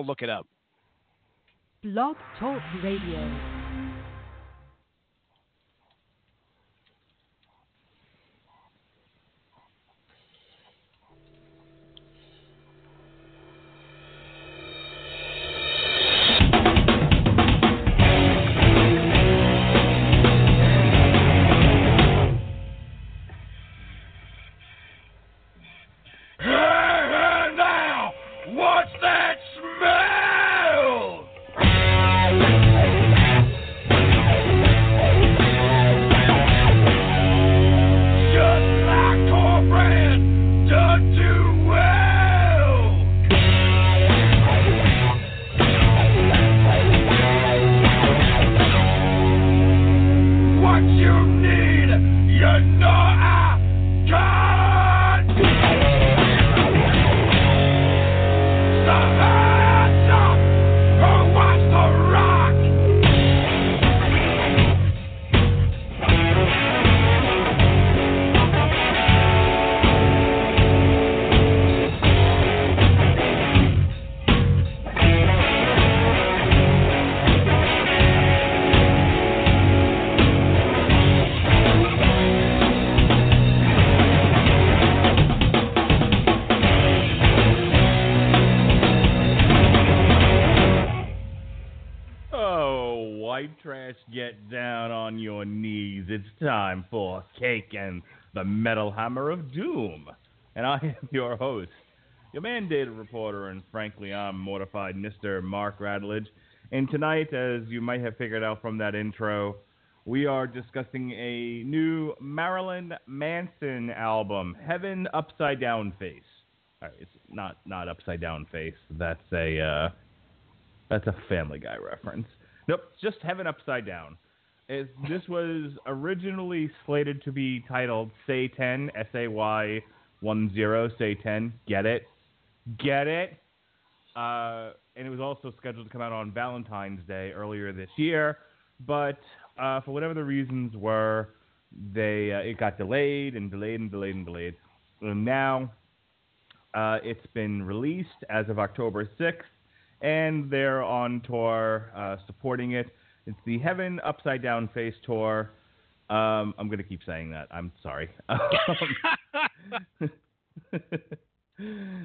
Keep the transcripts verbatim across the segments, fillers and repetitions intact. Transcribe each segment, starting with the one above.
I'll look it up. Blog Talk Radio. Time for Cake and the Metal Hammer of Doom. And I am your host, your mandated reporter, and frankly, I'm mortified, Mister Mark Rattledge. And tonight, as you might have figured out from that intro, we are discussing a new Marilyn Manson album, Heaven Upside Down Face. All right, it's not, not Upside Down Face. That's a, uh, that's a Family Guy reference. Nope, just Heaven Upside Down. It, this was originally slated to be titled Say ten, S A Y one zero, Say ten. Get it? Get it? Uh, and it was also scheduled to come out on Valentine's Day earlier this year. But uh, for whatever the reasons were, they uh, it got delayed and delayed and delayed and delayed. And now uh, it's been released as of October sixth, and they're on tour uh, supporting it. It's the Heaven Upside Down Face Tour. Um, I'm going to keep saying that. I'm sorry.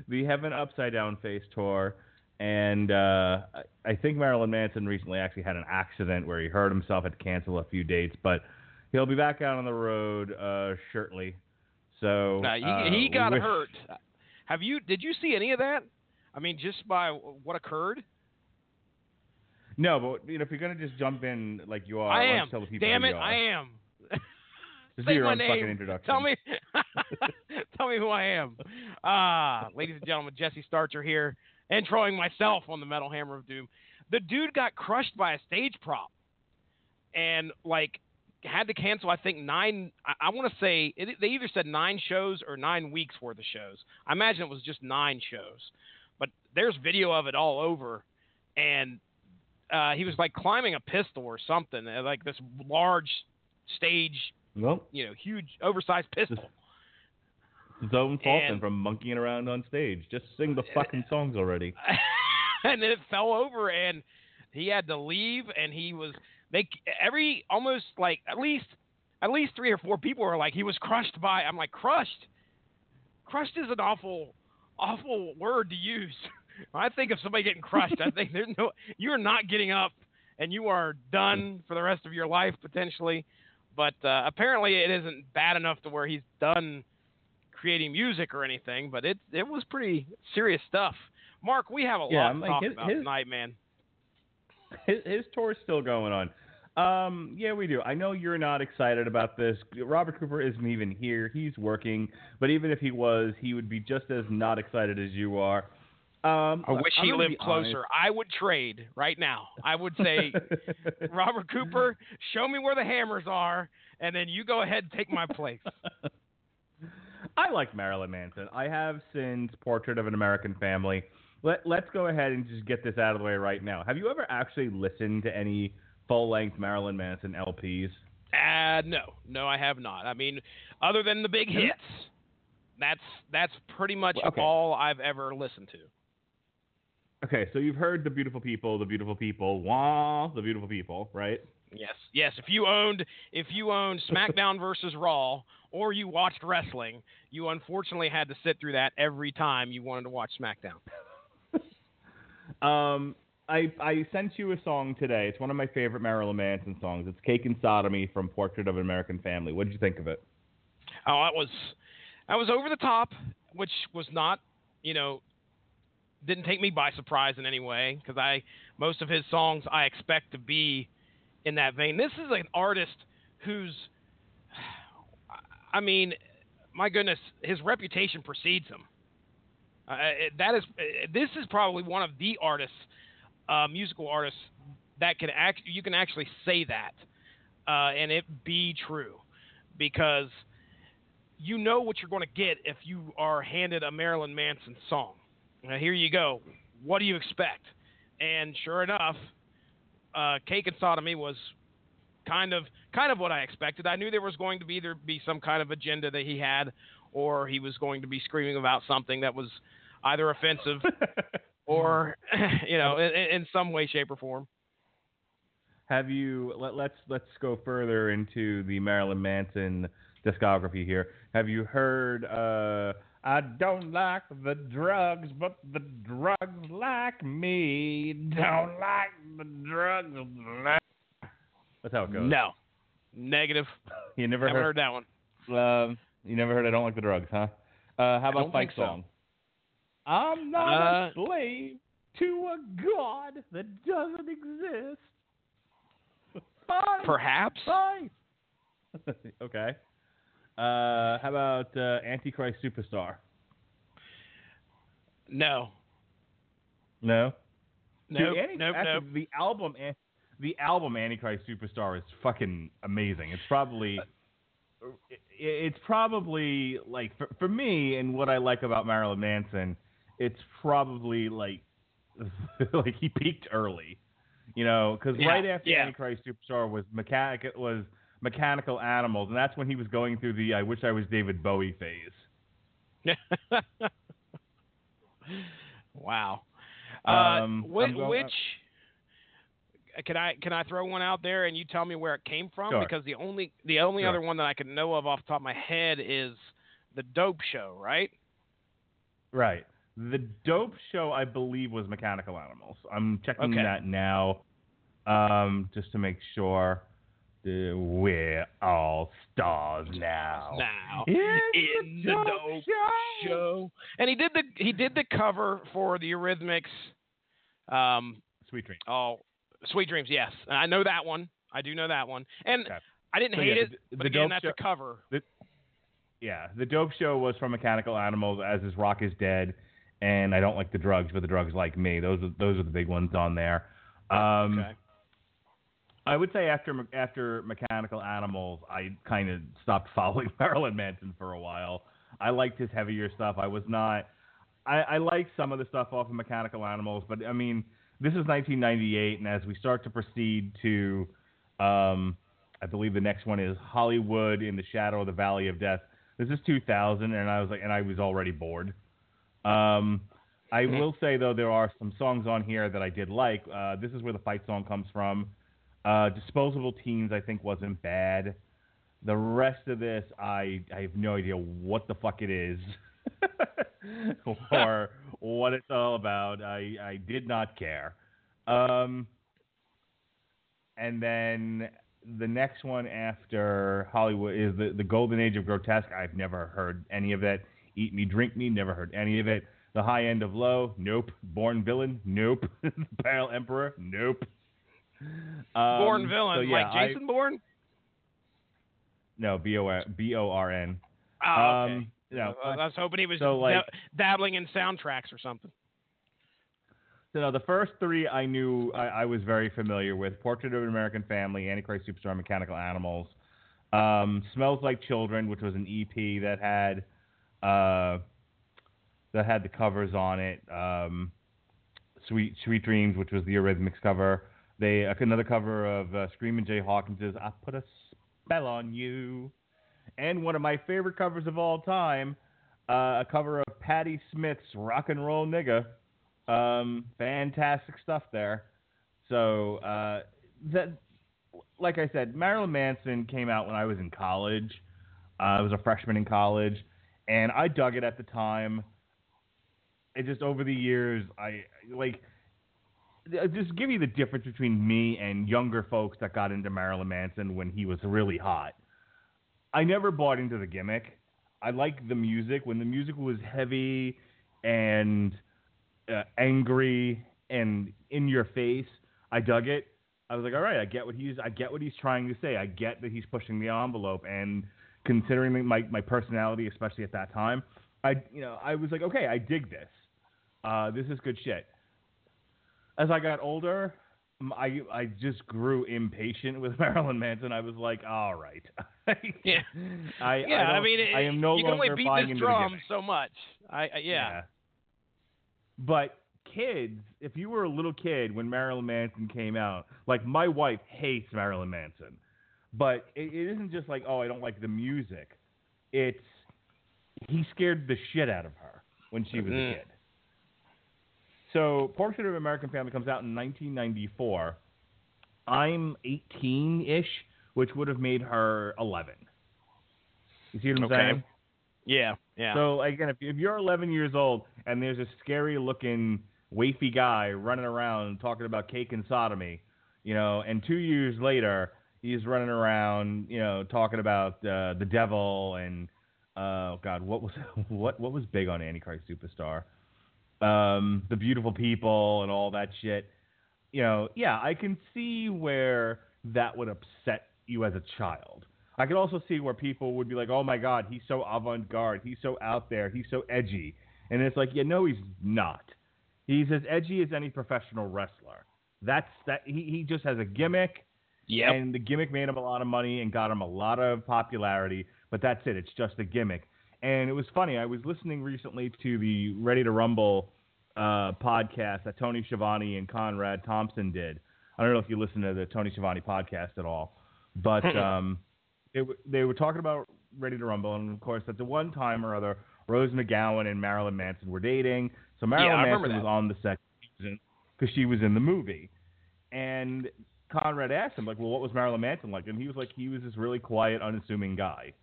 The Heaven Upside Down Face Tour. And uh, I think Marilyn Manson recently actually had an accident where he hurt himself, had to cancel a few dates. But he'll be back out on the road uh, shortly. So now, he, uh, he got wish... hurt. Have you? Did you see any of that? I mean, just by what occurred? No, but you know, if you're gonna just jump in like you are, I, I am. Tell the people Damn it, I am. Say your own fucking introduction. Tell me, tell me who I am. Ah, uh, ladies and gentlemen, Jesse Starcher here, introing myself on the Metal Hammer of Doom. The dude got crushed by a stage prop, and like had to cancel. I think nine. I, I want to say it, they either said nine shows or nine weeks worth of shows. I imagine it was just nine shows, but there's video of it all over, and. Uh, he was like climbing a pistol or something, like this large stage, well, you know, huge, oversized pistol. His own fault and, and from monkeying around on stage. Just sing the fucking songs already. And then it fell over, and he had to leave. And he was they every almost like at least at least three or four people were like he was crushed by. I'm like crushed. Crushed is an awful, awful word to use. I think of somebody getting crushed. I think there's no, you're not getting up and you are done for the rest of your life potentially. But uh, apparently it isn't bad enough to where he's done creating music or anything, but it, it was pretty serious stuff. Mark, we have a yeah, lot to like, talk his, about his, tonight, man. His, his tour is still going on. Um, yeah, we do. I know you're not excited about this. Robert Cooper isn't even here. He's working, but even if he was, he would be just as not excited as you are. Um, I wish I'm he lived closer. Honest. I would trade right now. I would say, Robert Cooper, show me where the hammers are, and then you go ahead and take my place. I like Marilyn Manson. I have since Portrait of an American Family. Let, let's go ahead and just get this out of the way right now. Have you ever actually listened to any full-length Marilyn Manson L Ps? Uh, no. No, I have not. I mean, other than the big hits, that's, that's pretty much okay. All I've ever listened to. Okay, so you've heard The Beautiful People, The Beautiful People, wah, The Beautiful People, right? Yes, yes. If you owned, if you owned SmackDown versus Raw, or you watched wrestling, you unfortunately had to sit through that every time you wanted to watch SmackDown. um, I I sent you a song today. It's one of my favorite Marilyn Manson songs. It's Cake and Sodomy from Portrait of an American Family. What did you think of it? Oh, that was that was over the top, which was not, you know. Didn't take me by surprise in any way, because I most of his songs I expect to be in that vein. This is an artist who's, I mean, my goodness, his reputation precedes him. Uh, that is, this is probably one of the artists, uh, musical artists that can act. You can actually say that, uh, and it be true, because you know what you're going to get if you are handed a Marilyn Manson song. Now, here you go. What do you expect? And sure enough, uh, Cake and Sodomy was kind of kind of what I expected. I knew there was going to be there be some kind of agenda that he had, or he was going to be screaming about something that was either offensive or, you know, in, in some way, shape, or form. Have you let, let's let's go further into the Marilyn Manson discography here. Have you heard? Uh, I don't like the drugs, but the drugs like me. Don't like the drugs. That's how it goes. No. Negative. You never heard, heard that one. Um, you never heard I don't like the drugs, huh? Uh, how about Mike's song? So. I'm not uh, a slave to a god that doesn't exist. Bye. Perhaps. Bye. Okay. Uh, how about uh, Antichrist Superstar? No. No? No. Dude, Antic- nope, nope. The album, the album Antichrist Superstar is fucking amazing. It's probably, it, it's probably like for, for me and what I like about Marilyn Manson, it's probably like, like he peaked early, you know, because yeah, right after yeah. Antichrist Superstar was mechanic, it was. Mechanical Animals, and that's when he was going through the I wish I was David Bowie phase. Wow. Um, uh, which which can I can I throw one out there and you tell me where it came from? Sure. Because the only the only sure. other one that I can know of off the top of my head is The Dope Show, right? Right. The Dope Show, I believe, was Mechanical Animals. I'm checking okay. that now um, just to make sure. We're all stars now. Now in the Dope Show, and he did the he did the cover for the Eurythmics. Um, Sweet Dreams. Oh, Sweet Dreams. Yes, I know that one. I do know that one, and okay. I didn't so, hate yeah, it. The, but the again, that's show, a cover. The, yeah, The Dope Show was from Mechanical Animals, as is Rock is Dead, and I don't like the drugs, but the drugs like me. Those are, those are the big ones on there. Um, okay. I would say after after Mechanical Animals, I kind of stopped following Marilyn Manson for a while. I liked his heavier stuff. I was not. I, I liked some of the stuff off of Mechanical Animals, but I mean, this is nineteen ninety-eight, and as we start to proceed to, um, I believe the next one is Hollywood in the Shadow of the Valley of Death. This is two thousand, and I was like, and I was already bored. Um, I will say though, there are some songs on here that I did like. Uh, this is where the fight song comes from. Uh, Disposable Teens, I think, wasn't bad. The rest of this, I, I have no idea what the fuck it is or what it's all about. I, I did not care. Um, and then the next one after Hollywood is the, the Golden Age of Grotesque. I've never heard any of that. Eat Me, Drink Me, never heard any of it. The High End of Low, nope. Born Villain, nope. The Pale Emperor, nope. Um, Born Villain, so yeah, like Jason I, Bourne? No, B O R N. Oh, okay. Um, no, I, I was hoping he was so like, dabbling in soundtracks or something. So no, the first three I knew I, I was very familiar with. Portrait of an American Family, Antichrist Superstar, Mechanical Animals. Um, Smells Like Children, which was an E P that had uh, that had the covers on it. Um, Sweet Sweet Dreams, which was the Eurythmics cover. They another cover of uh, Screaming Jay Hawkins' I Put a Spell on You. And one of my favorite covers of all time, uh, a cover of Patti Smith's Rock and Roll Nigga. Um, fantastic stuff there. So, uh, that, like I said, Marilyn Manson came out when I was in college. Uh, I was a freshman in college, and I dug it at the time. It just, over the years, I, like, just give you the difference between me and younger folks that got into Marilyn Manson when he was really hot. I never bought into the gimmick. I liked the music. When the music was heavy and uh, angry and in your face, I dug it. I was like, all right, I get what he's, I get what he's trying to say. I get that he's pushing the envelope, and considering my, my personality, especially at that time, I, you know, I was like, okay, I dig this. Uh, this is good shit. As I got older, I I just grew impatient with Marilyn Manson. I was like, all right. yeah, I, yeah. I, I mean, it, I am no longer buying into the gimmick. You can only beat this drum so much. I, I yeah. yeah. But kids, if you were a little kid when Marilyn Manson came out, like, my wife hates Marilyn Manson, but it, it isn't just like, oh, I don't like the music. It's he scared the shit out of her when she was mm. a kid. So, Portrait of an American Family comes out in nineteen ninety-four. I'm eighteen-ish, which would have made her eleven. You see what I'm okay. saying? Yeah, yeah. So, again, if, if you're eleven years old and there's a scary-looking, waify guy running around talking about cake and sodomy, you know, and two years later, he's running around, you know, talking about uh, the devil and, uh, God, what was what what was big on Antichrist Superstar? Um, the beautiful people and all that shit. You know, yeah, I can see where that would upset you as a child. I can also see where people would be like, oh my God, he's so avant-garde. He's so out there. He's so edgy. And it's like, yeah, no, he's not. He's as edgy as any professional wrestler. That's that. He, he just has a gimmick. Yep. And the gimmick made him a lot of money and got him a lot of popularity. But that's it. It's just a gimmick. And it was funny. I was listening recently to the Ready to Rumble uh, podcast that Tony Schiavone and Conrad Thompson did. I don't know if you listen to the Tony Schiavone podcast at all, but um, it, they were talking about Ready to Rumble. And, of course, at the one time or other, Rose McGowan and Marilyn Manson were dating. So Marilyn yeah, Manson was on the second season because she was in the movie. And Conrad asked him, like, well, what was Marilyn Manson like? And he was like, he was this really quiet, unassuming guy.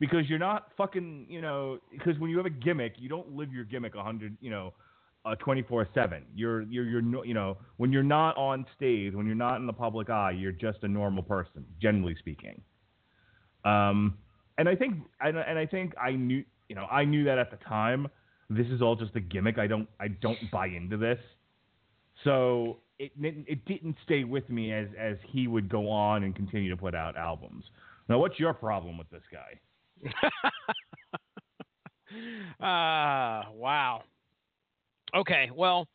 Because you're not fucking, you know, because when you have a gimmick, you don't live your gimmick one hundred, you know, uh, twenty-four seven. You're, you're, you're, no, you know, when you're not on stage, when you're not in the public eye, you're just a normal person, generally speaking. Um, and I think, and, and I think I knew, you know, I knew that at the time. This is all just a gimmick. I don't, I don't buy into this. So it, it didn't stay with me as, as he would go on and continue to put out albums. Now, what's your problem with this guy? Ah, uh, wow. Okay, well,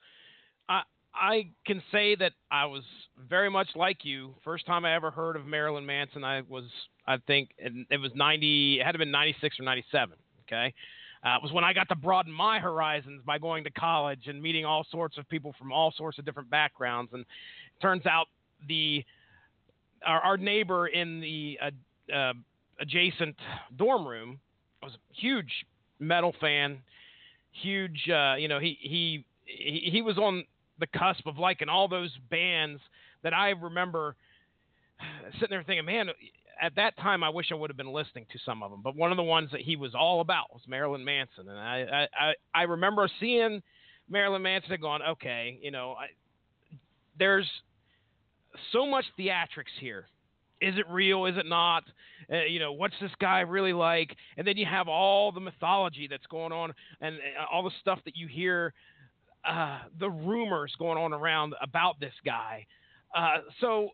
I I can say that I was very much like you. First time I ever heard of Marilyn Manson, I was I think it, it was ninety. It had to have been ninety-six or ninety-seven. Okay, uh, it was when I got to broaden my horizons by going to college and meeting all sorts of people from all sorts of different backgrounds. And it turns out the our, our neighbor in the uh, uh, adjacent dorm room I was a huge metal fan, huge uh you know he he he was on the cusp of liking all those bands that I remember sitting there thinking, man, at that time I wish I would have been listening to some of them. But one of the ones that he was all about was Marilyn Manson, and I I, I remember seeing Marilyn Manson and going, okay, you know, I, there's so much theatrics here. Is it real? Is it not? Uh, you know, what's this guy really like? And then you have all the mythology that's going on and uh, all the stuff that you hear, uh, the rumors going on around about this guy. Uh, so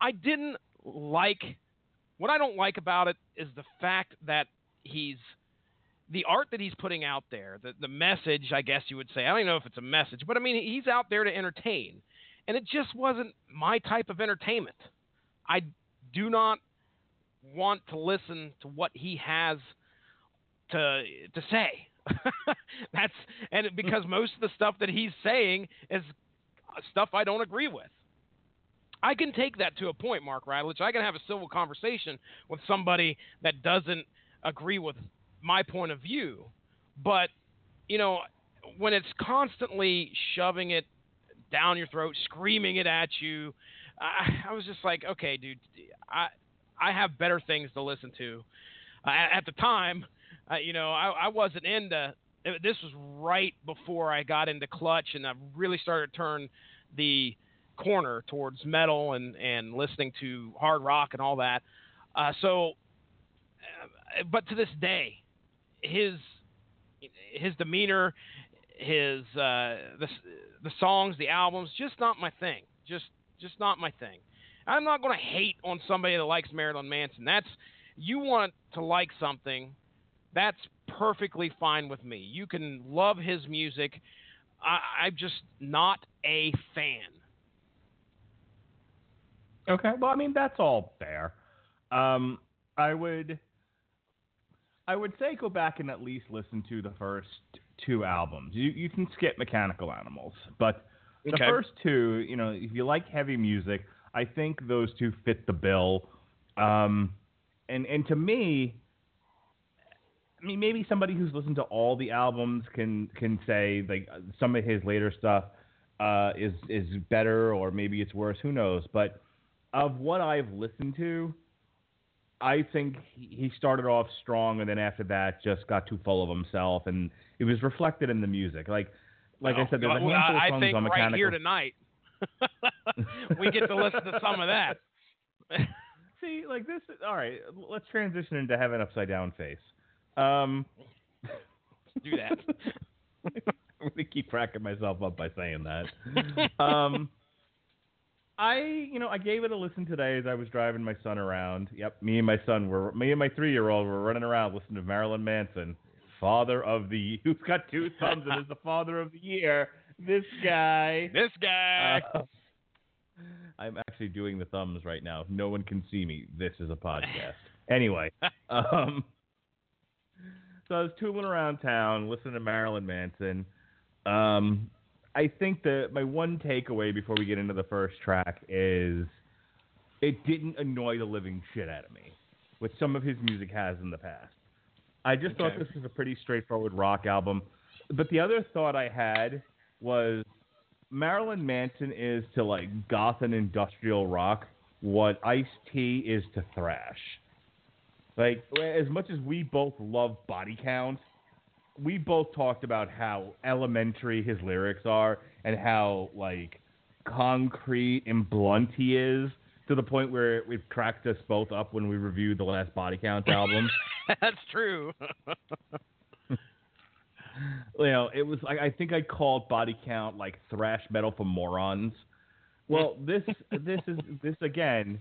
I didn't like – what I don't like about it is the fact that he's – the art that he's putting out there, the, the message, I guess you would say. I don't even know if it's a message, but, I mean, he's out there to entertain. And it just wasn't my type of entertainment. I do not want to listen to what he has to to say. That's and because most of the stuff that he's saying is stuff I don't agree with. I can take that to a point, Mark Rattledge. I can have a civil conversation with somebody that doesn't agree with my point of view. But, you know, when it's constantly shoving it down your throat, screaming it at you, I, I was just like, okay, dude, I I have better things to listen to. Uh, at the time, uh, you know, I, I wasn't into. This was right before I got into Clutch, and I really started to turn the corner towards metal and, and listening to hard rock and all that. Uh, so, but to this day, his his demeanor, his uh, the the songs, the albums, just not my thing. Just just not my thing. I'm not going to hate on somebody that likes Marilyn Manson. That's you want to like something. That's perfectly fine with me. You can love his music. I, I'm just not a fan. Okay, well, I mean, that's all fair. Um, I would, I would say go back and at least listen to the first two albums. You you can skip Mechanical Animals, but okay. The first two, you know, if you like heavy music, I think those two fit the bill. Um, and and to me, I mean, maybe somebody who's listened to all the albums can can say like some of his later stuff uh, is is better, or maybe it's worse. Who knows? But of what I've listened to, I think he started off strong, and then after that, just got too full of himself, and it was reflected in the music. Like, like oh, I said, there's a well, handful of songs I think on Mechanical. Right here tonight, we get to listen to some of that. See, like this. Is, all right, let's transition into Heaven Upside Down Face. Um, do that. I'm gonna keep cracking myself up by saying that. um. I, you know, I gave it a listen today as I was driving my son around. Yep, me and my son were, me and my three-year-old were running around listening to Marilyn Manson, father of the, who's got two sons and is the father of the year. This guy. This guy. Uh, I'm actually doing the thumbs right now. No one can see me. This is a podcast. Anyway, um, so I was tooling around town listening to Marilyn Manson. Um. I think that my one takeaway before we get into the first track is it didn't annoy the living shit out of me, which some of his music has in the past. I just okay. thought this was a pretty straightforward rock album. But the other thought I had was Marilyn Manson is to like goth and industrial rock what Ice-T is to thrash. Like, as much as we both love Body Count, we both talked about how elementary his lyrics are and how like concrete and blunt he is to the point where we've cracked us both up when we reviewed the last Body Count album. That's true. you know, it was like, I think I called Body Count like thrash metal for morons. Well, this, this is, this again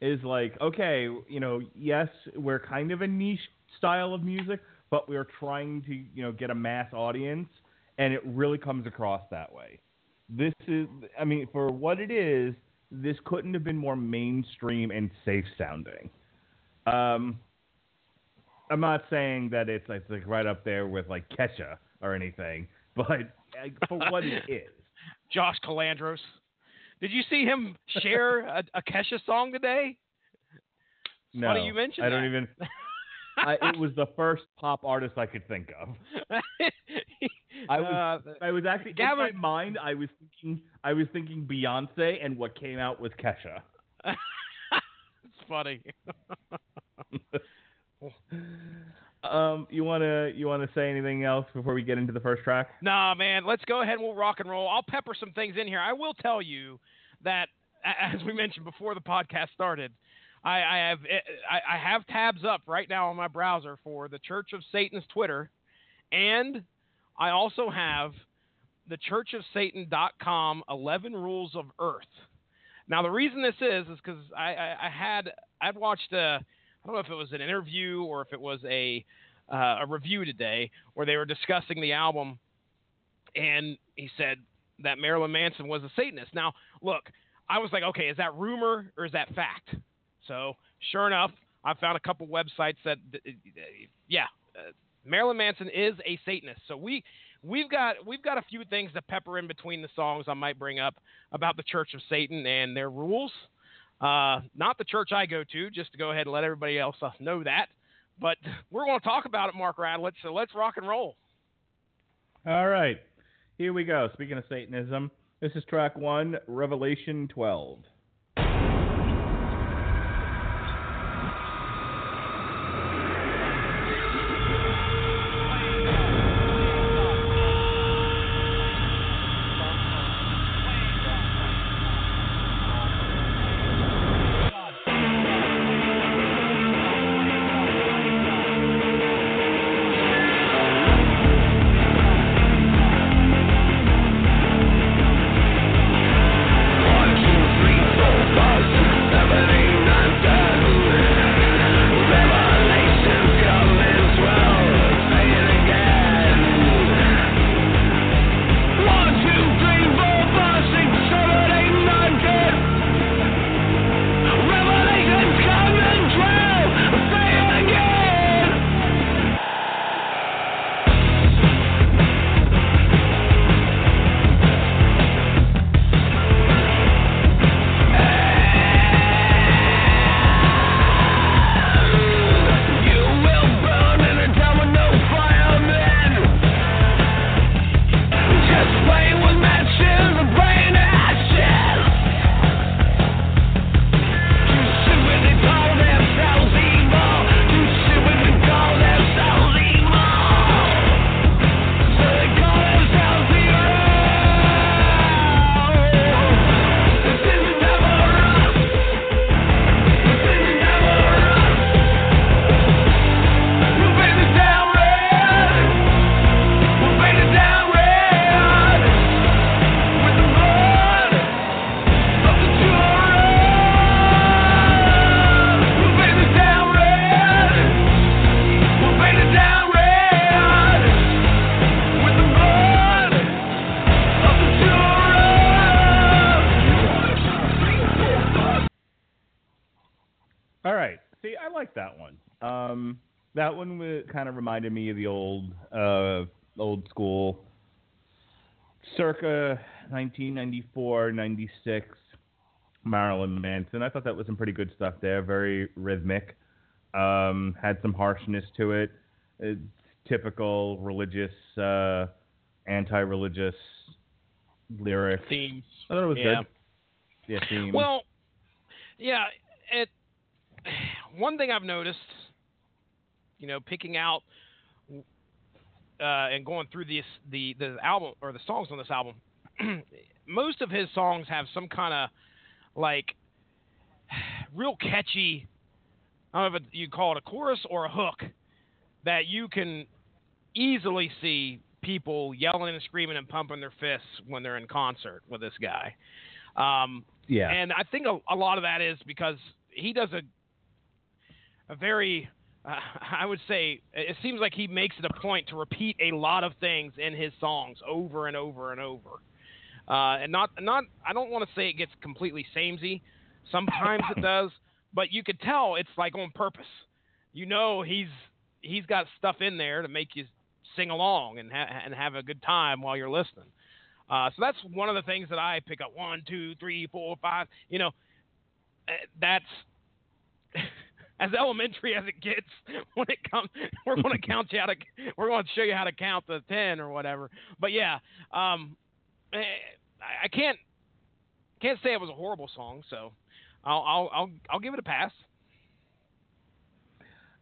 is like, okay, you know, yes, we're kind of a niche style of music, but we are trying to, you know, get a mass audience, and it really comes across that way. This is, I mean, for what it is, this couldn't have been more mainstream and safe sounding. Um, I'm not saying that it's, it's like right up there with like Kesha or anything, but for what it is. Josh Calandros, did you see him share a, a Kesha song today? No, why do you mention I that? don't even. I, it was the first pop artist I could think of. I was, uh, I was actually Gavin, in my mind. I was thinking, I was thinking Beyonce, and what came out was Kesha. It's funny. um, you wanna, you wanna say anything else before we get into the first track? Nah, man. Let's go ahead and we'll rock and roll. I'll pepper some things in here. I will tell you that, as we mentioned before the podcast started, I, I have I, I have tabs up right now on my browser for the Church of Satan's Twitter, and I also have the church of satan dot com eleven Rules of Earth. Now, the reason this is is because I, I, I had I'd watched a I don't know if it was an interview or if it was a uh, a review today where they were discussing the album, and he said that Marilyn Manson was a Satanist. Now, look, I was like, okay, is that rumor or is that fact? So, sure enough, I found a couple websites that, yeah, uh, Marilyn Manson is a Satanist. So we we've got we've got a few things to pepper in between the songs. I might bring up about the Church of Satan and their rules. Uh, not the church I go to, just to go ahead and let everybody else know that. But we're going to talk about it, Mark Rattledge. So let's rock and roll. All right. Here we go. Speaking of Satanism, this is track one, Revelation twelve. That one kind of reminded me of the old, uh, old school, circa nineteen ninety-four, ninety-six Marilyn Manson. I thought that was some pretty good stuff there. Very rhythmic, um, had some harshness to it. It's typical religious, uh, anti-religious lyrics. Themes. I thought it was yeah. good. Yeah. Themes. Well, yeah. It. One thing I've noticed. You know, picking out uh, and going through this, the the album or the songs on this album, most of his songs have some kind of like real catchy. I don't know if it, you call it a chorus or a hook that you can easily see people yelling and screaming and pumping their fists when they're in concert with this guy. Um, yeah, and I think a, a lot of that is because he does a a very Uh, I would say it seems like he makes it a point to repeat a lot of things in his songs over and over and over. Uh, and not, not, I don't want to say it gets completely samey. Sometimes it does, but you could tell it's like on purpose. You know, he's, he's got stuff in there to make you sing along and, ha- and have a good time while you're listening. Uh, so that's one of the things that I pick up. One, two, three, four, five, you know, that's, as elementary as it gets, when it comes, we're going to count you how to, we're going to show you how to count to ten or whatever. But yeah, um, I can't can't say it was a horrible song, so I'll I'll I'll, I'll give it a pass.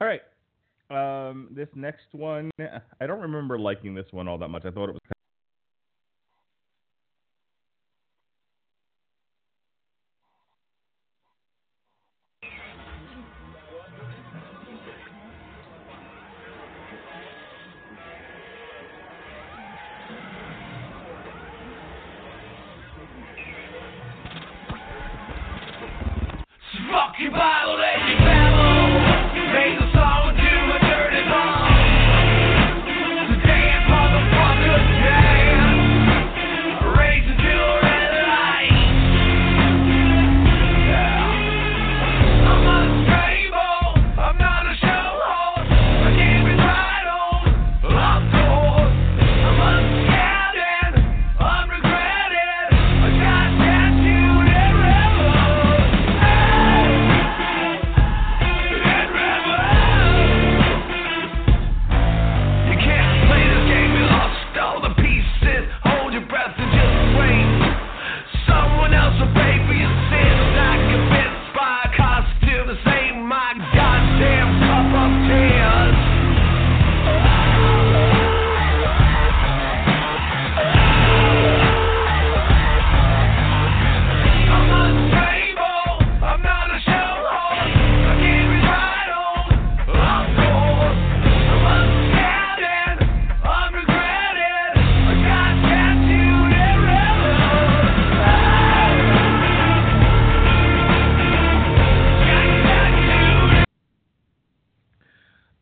All right, um, this next one, I don't remember liking this one all that much. I thought it was. Yeah.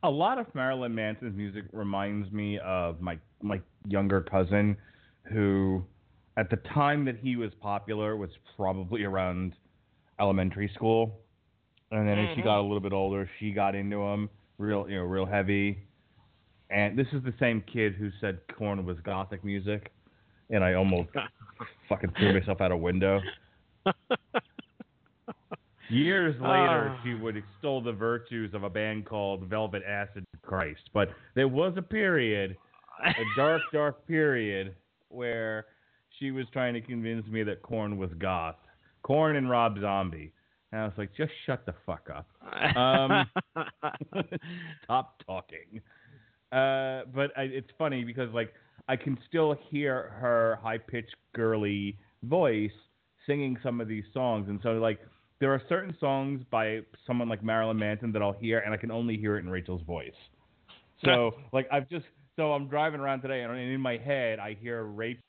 A lot of Marilyn Manson's music reminds me of my my younger cousin, who at the time that he was popular was probably around elementary school, and then mm-hmm. as she got a little bit older, she got into him real you know real heavy. And this is the same kid who said Korn was gothic music, and I almost fucking threw myself out a window. Years later, uh, she would extol the virtues of a band called Velvet Acid Christ. But there was a period, a dark, dark period, where she was trying to convince me that Korn was goth. Korn and Rob Zombie. And I was like, just shut the fuck up. Um, stop talking. Uh, but I, it's funny because, like, I can still hear her high-pitched, girly voice singing some of these songs. And so, like... there are certain songs by someone like Marilyn Manson that I'll hear, and I can only hear it in Rachel's voice. So, like, I've just so I'm driving around today, and in my head, I hear Rachel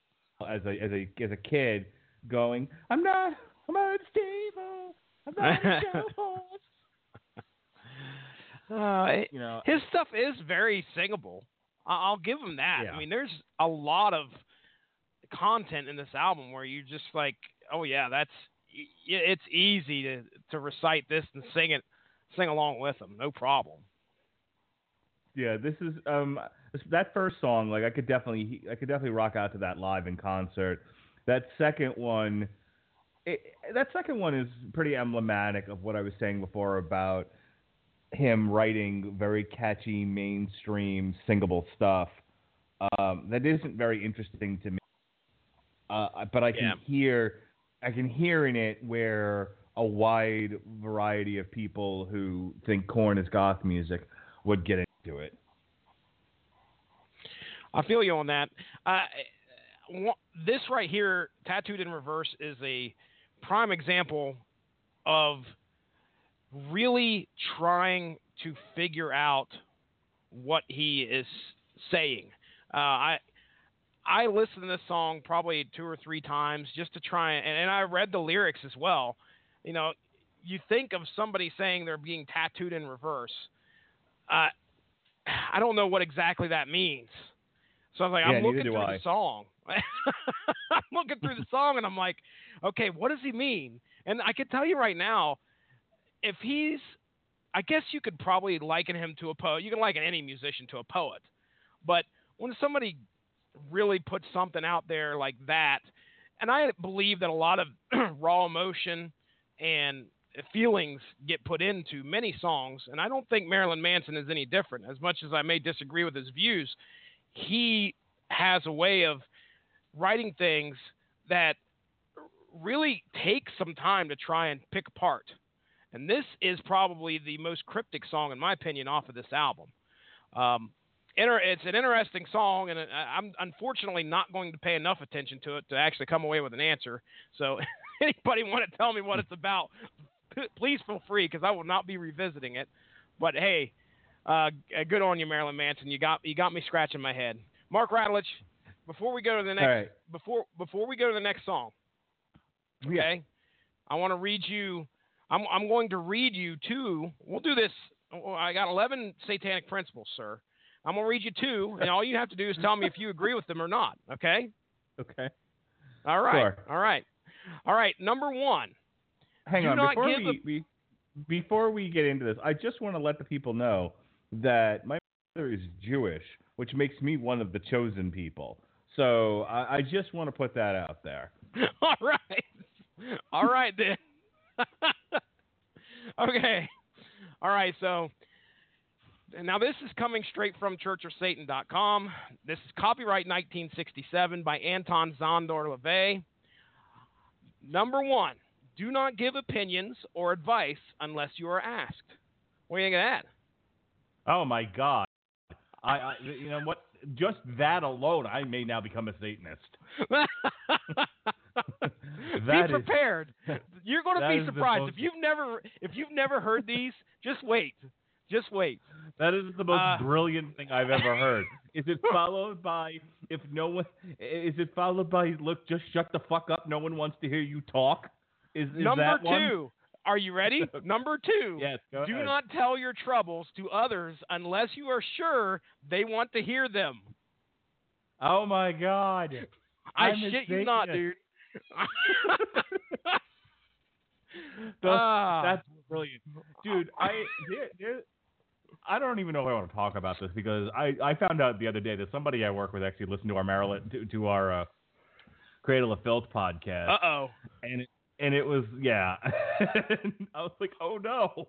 as a as a as a kid going, "I'm not, I'm not stable, I'm not stable." uh, you know, his stuff is very singable. I'll give him that. Yeah. I mean, there's a lot of content in this album where you're just like, "Oh yeah, that's." It's easy to, to recite this and sing it, sing along with them, no problem. Yeah, this is um that first song. Like I could definitely, I could definitely rock out to that live in concert. That second one, it, that second one is pretty emblematic of what I was saying before about him writing very catchy, mainstream, singable stuff um, that isn't very interesting to me. Uh, but I can yeah. hear. I can hear in it where a wide variety of people who think Korn is goth music would get into it. I feel you on that. Uh, this right here, Tattooed in Reverse, is a prime example of really trying to figure out what he is saying. Uh, I, I listened to this song probably two or three times just to try and, and I read the lyrics as well. You know, you think of somebody saying they're being tattooed in reverse. Uh, I don't know what exactly that means. So I was like, yeah, I'm looking through I. the song. I'm looking through the song and I'm like, okay, what does he mean? And I can tell you right now, if he's, I guess you could probably liken him to a poet. You can liken any musician to a poet, but when somebody really put something out there like that, and I believe that a lot of raw emotion and feelings get put into many songs, and I don't think Marilyn Manson is any different. As much as I may disagree with his views, he has a way of writing things that really take some time to try and pick apart, and this is probably the most cryptic song, in my opinion, off of this album. um It's an interesting song, and I'm unfortunately not going to pay enough attention to it to actually come away with an answer. So anybody want to tell me what it's about, please feel free, because I will not be revisiting it. But, hey, uh, good on you, Marilyn Manson. You got you got me scratching my head. Mark Rattledge, before we go to the next right. before before we go to the next song, okay, yeah. I want to read you. I'm, I'm going to read you two. We'll do this. I got eleven satanic principles, sir. I'm going to read you two, and all you have to do is tell me if you agree with them or not, okay? Okay. All right. Sure. All right. All right, number one. Hang on. Before we, a... we, before we get into this, I just want to let the people know that my mother is Jewish, which makes me one of the chosen people. So I, I just want to put that out there. All right. All right, then. Okay. All right, so... now, this is coming straight from church or satan dot com. This is copyright nineteen sixty-seven by Anton Zondor LaVey. Number one, do not give opinions or advice unless you are asked. What do you think of that? Oh, my God. I, I you know what? Just that alone, I may now become a Satanist. Be prepared. Is, You're going to be surprised. Most, if you've never if you've never heard these, just wait. Just wait. That is the most uh, brilliant thing I've ever heard. Is it followed by if no one is it followed by look, just shut the fuck up, no one wants to hear you talk? Is, is Number that one? two. Are you ready? Number two, yes, do ahead. not tell your troubles to others unless you are sure they want to hear them. Oh, my God. I I'm shit you not, dude. that's, uh, that's brilliant. Dude, I there, there, I don't even know if I want to talk about this because I, I found out the other day that somebody I work with actually listened to our Marilyn, to, to our uh, Cradle of Filth podcast. Uh-oh. And it, And it was, yeah. I was like, oh, no.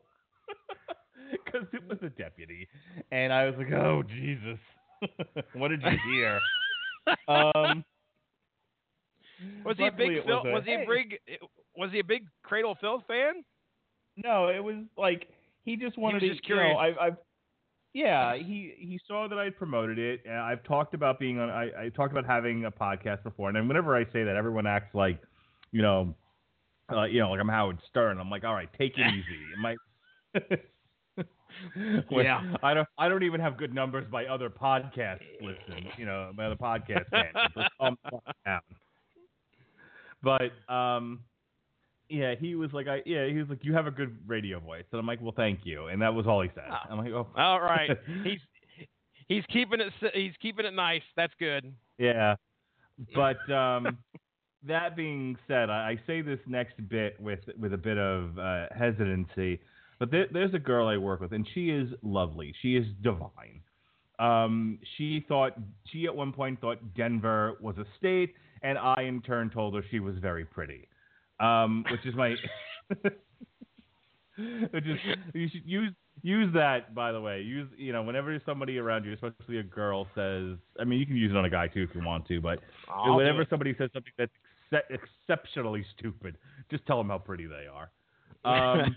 Because it was a deputy. And I was like, oh, Jesus. What did you hear? um, was, he a big fil- was, a, was, he a big, hey. was he a big Cradle of Filth fan? No, it was like he just wanted he was to. Just curious. You know, I, I've, yeah, he, he saw that I promoted it. And I've talked about being on, I, I talked about having a podcast before. And then whenever I say that, everyone acts like, you know, Uh, you know, like I'm Howard Stern. I'm like, all right, take it easy. My... well, yeah. I don't. I don't even have good numbers by other podcasts. Listen, you know, by other podcast fans. But um, yeah, he was like, I yeah, he was like, you have a good radio voice, and I'm like, well, thank you, and that was all he said. Oh. I'm like, oh, all right, he's he's keeping it. He's keeping it nice. That's good. Yeah, but um. That being said, I, I say this next bit with, with a bit of uh, hesitancy, but there, there's a girl I work with, and she is lovely. She is divine. Um, she thought she at one point thought Denver was a state, and I in turn told her she was very pretty, um, which is my. which is you should use use that by the way. Use you know whenever somebody around you, especially a girl, says. I mean, you can use it on a guy too if you want to, but I'll whenever somebody says something that's exceptionally stupid, just tell them how pretty they are. Um,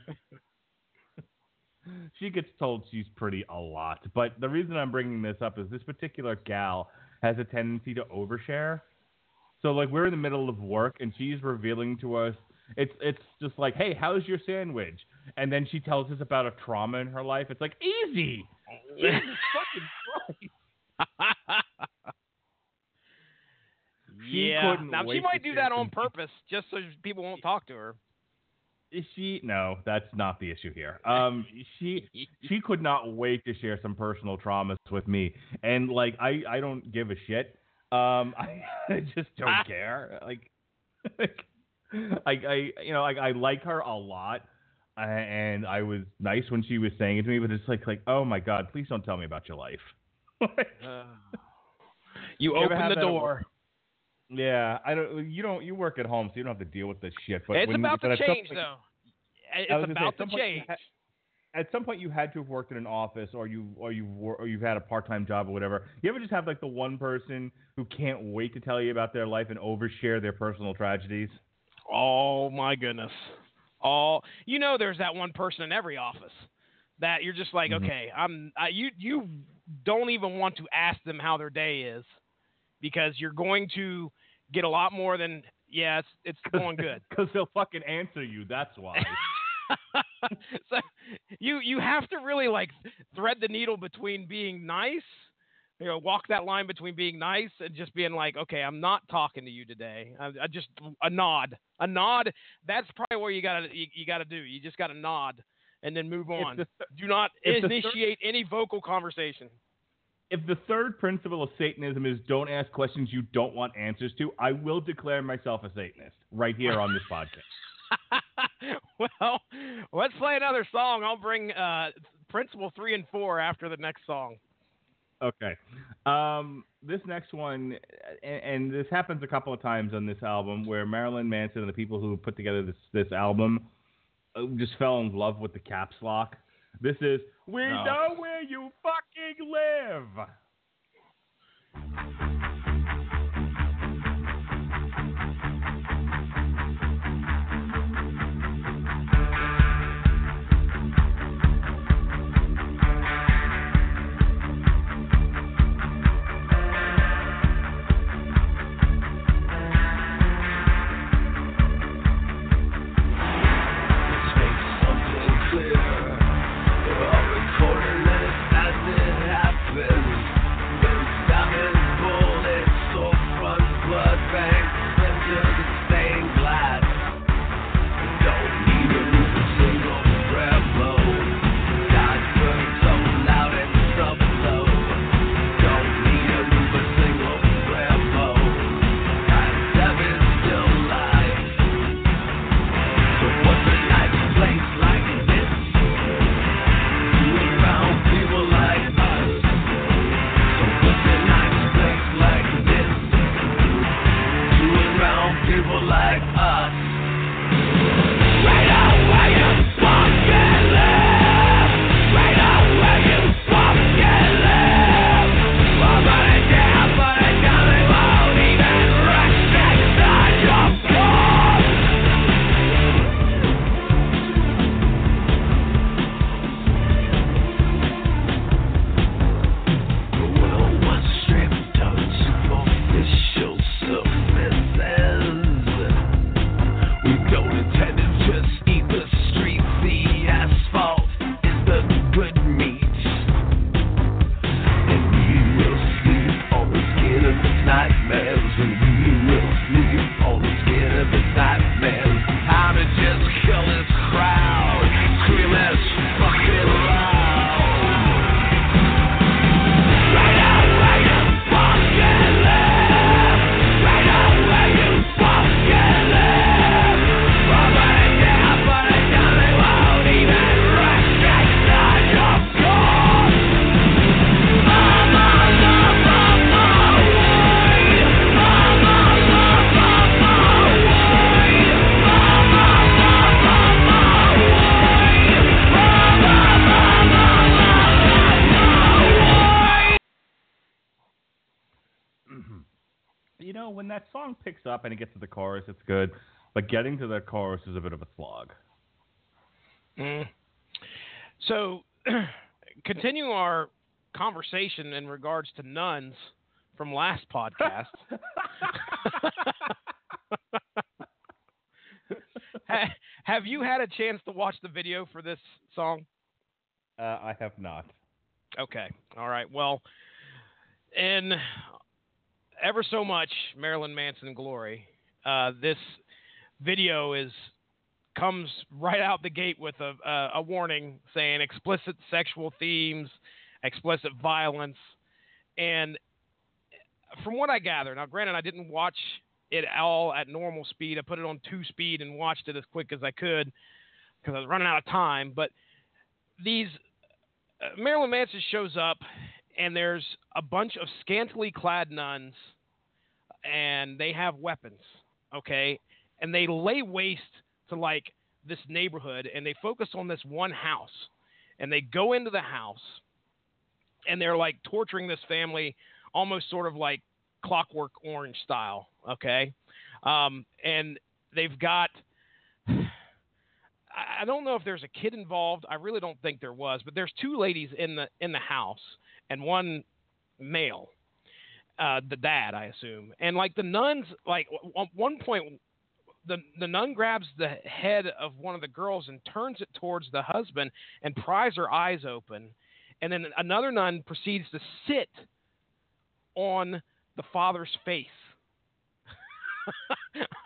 she gets told she's pretty a lot, but the reason I'm bringing this up is this particular gal has a tendency to overshare. So like we're in the middle of work and she's revealing to us, it's it's just like, hey, how's your sandwich? And then she tells us about a trauma in her life. It's like easy, Jesus fucking Christ. She yeah. Now she might do that on purpose, just so people won't talk to her. Is she? No, that's not the issue here. Um, she she could not wait to share some personal traumas with me, and like I, I don't give a shit. Um, I, I just don't ah. care. Like, like, I I you know I I like her a lot, and I was nice when she was saying it to me, but it's like like oh my God, please don't tell me about your life. like, uh, you, you open the door. Yeah, I don't. You don't. You work at home, so you don't have to deal with this shit. But it's when, about to change, point, though. It's about to change. Had, at some point, you had to have worked in an office, or you, or you, or you've had a part-time job or whatever. You ever just have like the one person who can't wait to tell you about their life and overshare their personal tragedies? Oh my goodness! All you know, there's that one person in every office that you're just like, mm-hmm. okay, I'm. I, you you don't even want to ask them how their day is. Because you're going to get a lot more than, yeah, it's, it's going good. Because they'll fucking answer you, that's why. So you you have to really, like, thread the needle between being nice, you know, walk that line between being nice and just being like, okay, I'm not talking to you today. I, I just, a nod. A nod, that's probably where you got to you, you gotta do. You just got to nod and then move on. The, do not initiate the, any vocal conversation. If the third principle of Satanism is don't ask questions you don't want answers to, I will declare myself a Satanist right here on this podcast. Well, let's play another song. I'll bring uh, principle three and four after the next song. Okay. Um, this next one, and, and this happens a couple of times on this album, where Marilyn Manson and the people who put together this, this album just fell in love with the caps lock. This is, we no. know where you fucking live. Picks up and it gets to the chorus, it's good, but getting to the chorus is a bit of a slog. Mm. So, continue our conversation in regards to nuns from last podcast. ha- have you had a chance to watch the video for this song? Uh, I have not. Okay. All right. Well, in ever so much Marilyn Manson glory, Uh, this video is comes right out the gate with a, uh, a warning saying explicit sexual themes, explicit violence. And from what I gather, now granted I didn't watch it all at normal speed. I put it on two speed and watched it as quick as I could because I was running out of time. But these uh, Marilyn Manson shows up, and there's a bunch of scantily clad nuns, and they have weapons, okay? And they lay waste to, like, this neighborhood, and they focus on this one house. And they go into the house, and they're, like, torturing this family almost sort of like Clockwork Orange style, okay? Um, and they've got... I don't know if there's a kid involved. I really don't think there was, but there's two ladies in the in the house and one male, uh, the dad, I assume. And like the nuns, like at one point, the the nun grabs the head of one of the girls and turns it towards the husband and pries her eyes open, and then another nun proceeds to sit on the father's face.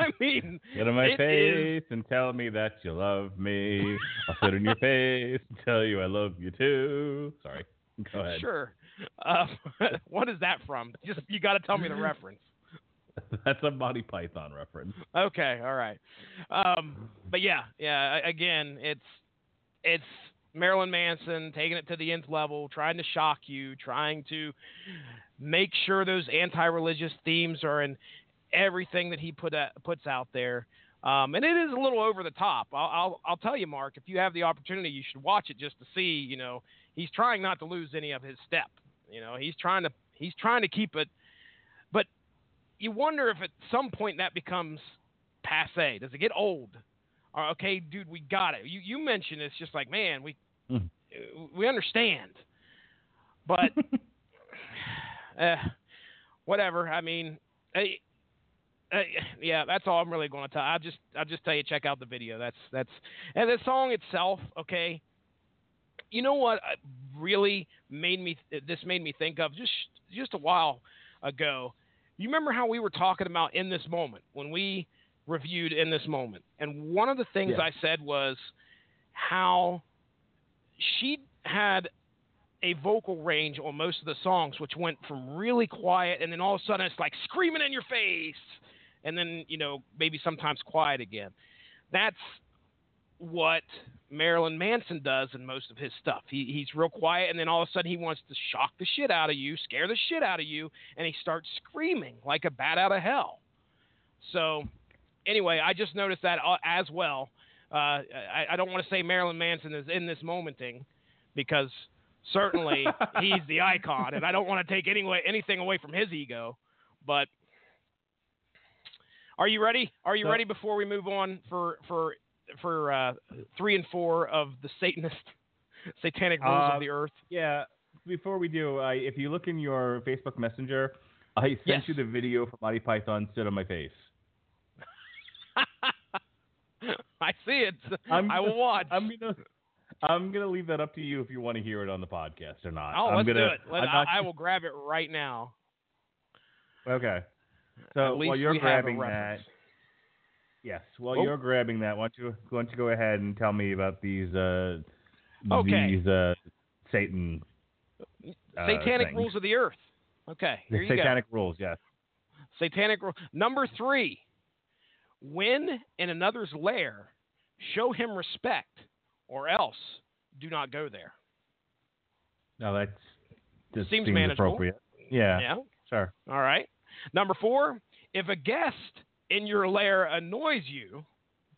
I mean, get on my face is... and tell me that you love me. I'll sit on your face and tell you I love you too. Sorry, go ahead. Sure. Uh, what is that from? Just you got to tell me the reference. That's a Monty Python reference. Okay, all right. Um, but yeah, yeah. Again, it's it's Marilyn Manson taking it to the nth level, trying to shock you, trying to make sure those anti-religious themes are in everything that he put uh, puts out there, um, and it is a little over the top. I'll, I'll I'll tell you, Mark, if you have the opportunity, you should watch it just to see. You know, he's trying not to lose any of his step. You know, he's trying to he's trying to keep it, but you wonder if at some point that becomes passé. Does it get old? Or, okay, dude, we got it. You you mentioned it's just like, man, we mm. we understand, but uh, whatever. I mean. I, Uh, yeah, that's all I'm really going to tell. I'll just, I'll just tell you, check out the video. That's, that's, and the song itself, okay, you know what really made me, this made me think of just, just a while ago. You remember how we were talking about In This Moment when we reviewed In This Moment? And one of the things yeah. I said was how she had a vocal range on most of the songs, which went from really quiet, and then all of a sudden it's like screaming in your face. And then, you know, maybe sometimes quiet again. That's what Marilyn Manson does in most of his stuff. He, he's real quiet, and then all of a sudden he wants to shock the shit out of you, scare the shit out of you, and he starts screaming like a bat out of hell. So, anyway, I just noticed that as well. Uh, I, I don't want to say Marilyn Manson is in this momenting, because certainly he's the icon, and I don't want to take any way, anything away from his ego, but... Are you ready? Are you so, ready before we move on for for for uh, three and four of the Satanist satanic rules uh, of the earth? Yeah. Before we do, uh, if you look in your Facebook Messenger, I sent yes. you the video from Monty Python "Sit on My Face." I see it. I'm I gonna, will watch. I'm gonna, I'm gonna leave that up to you if you want to hear it on the podcast or not. Oh, I'm let's gonna, do it. Let, I, I will grab it right now. Okay. So while you're grabbing that, yes. While oh. you're grabbing that, why don't you why don't you go ahead and tell me about these uh, okay. these uh, Satan uh, satanic things. Rules of the earth. Okay. Here the you satanic go. rules. Yes. Satanic rule number three. When in another's lair, show him respect, or else do not go there. No, that seems, seems manageable. Appropriate. Yeah. Yeah. Sure. All right. Number four, if a guest in your lair annoys you,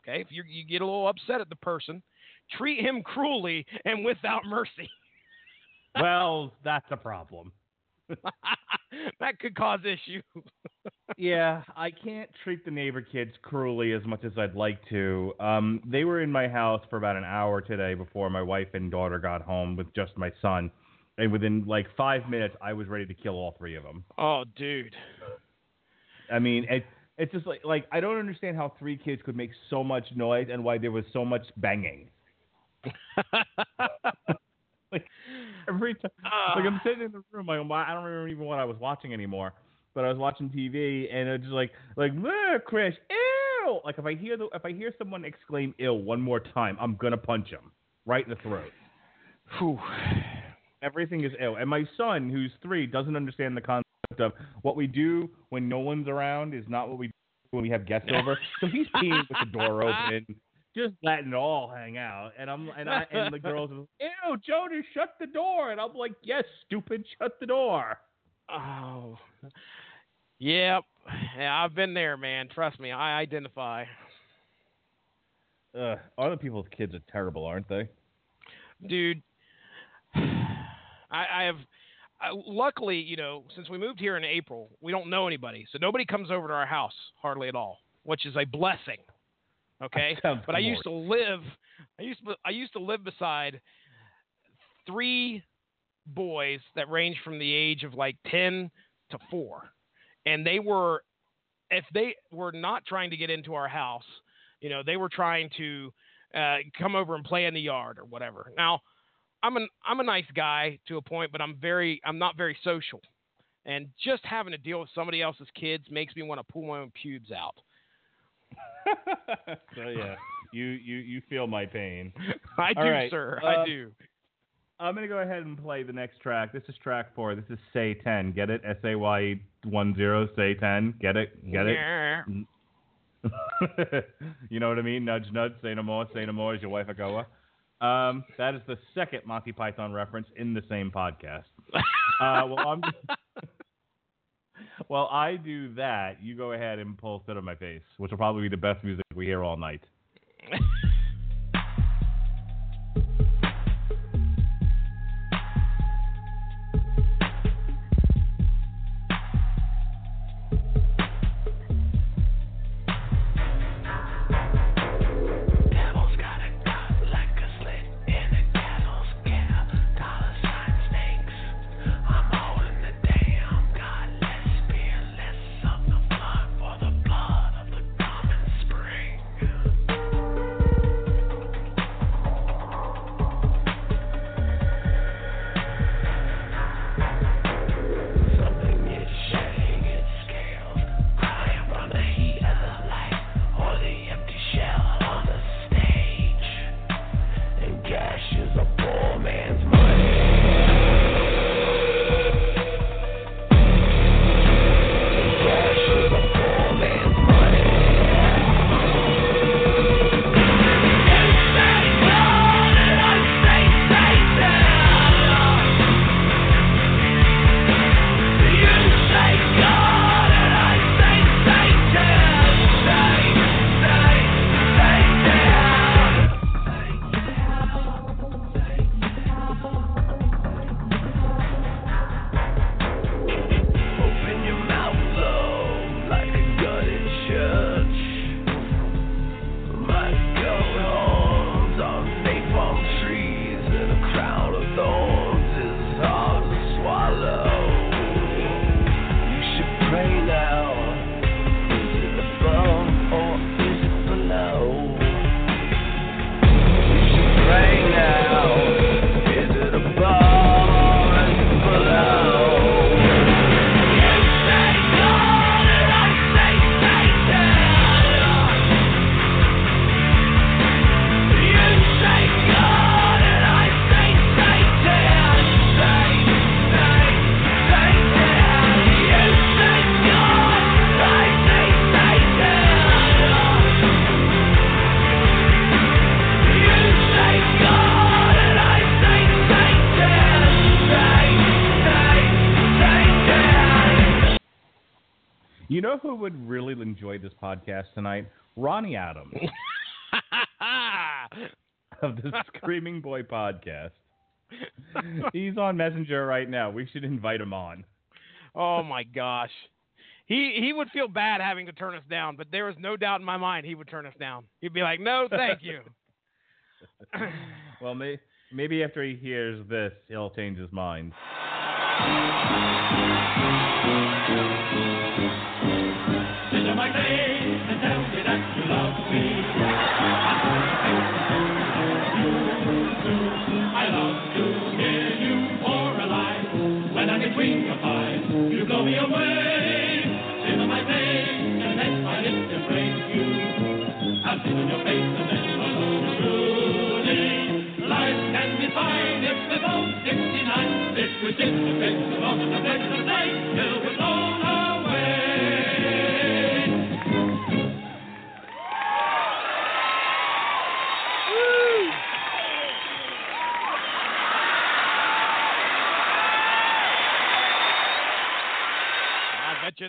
okay, if you you get a little upset at the person, treat him cruelly and without mercy. Well, that's a problem. That could cause issues. Yeah, I can't treat the neighbor kids cruelly as much as I'd like to. Um, they were in my house for about an hour today before my wife and daughter got home with just my son. And within like five minutes, I was ready to kill all three of them. Oh, dude. I mean, it, it's just like, like, I don't understand how three kids could make so much noise and why there was so much banging. Like, every time, uh, like I'm sitting in the room, like, I don't remember even what I was watching anymore, but I was watching T V, and it's just like, like, Chris, ew! Like if I hear the, if I hear someone exclaim "ill" one more time, I'm gonna punch him right in the throat. Whew. Everything is ill, and my son, who's three, doesn't understand the concept of what we do when no one's around is not what we do when we have guests over. So he's peeing with the door open. Just letting it all hang out, and I'm and I and the girls are like, ew, Jonas, shut the door, and I'm like, yes, stupid, shut the door. Oh, yep, yeah, I've been there, man. Trust me, I identify. Uh, other people's kids are terrible, aren't they? Dude, I, I have. I, luckily, you know, since we moved here in April, we don't know anybody, so nobody comes over to our house hardly at all, which is a blessing. Okay, but I used to live, I used to, I used to live beside three boys that ranged from the age of like ten to four, and they were, if they were not trying to get into our house, you know, they were trying to uh, come over and play in the yard or whatever. Now, I'm an I'm a nice guy to a point, but I'm very I'm not very social, and just having to deal with somebody else's kids makes me want to pull my own pubes out. So yeah, you, you, you feel my pain. I All do, right. sir. Uh, I do. I'm gonna go ahead and play the next track. This is track four. This is Say ten. Get it? S A Y one zero. Say ten. Get it? Get yeah. it? You know what I mean? Nudge, nudge. Say no more. Say no more. Is your wife a goa? Um, that is the second Monty Python reference in the same podcast. uh, well, I'm. Well, I do that. You go ahead and pull Sit on My Face, which will probably be the best music we hear all night. You know who would really enjoy this podcast tonight? Ronnie Adams. Of the Screaming Boy podcast. He's on Messenger right now. We should invite him on. Oh, my gosh. He he would feel bad having to turn us down, but there is no doubt in my mind he would turn us down. He'd be like, no, thank you. Well, may, maybe after he hears this, he'll change his mind. Sit on my face and tell me that you love me. I love to hear you for a line. When I'm between your thighs, you blow me away.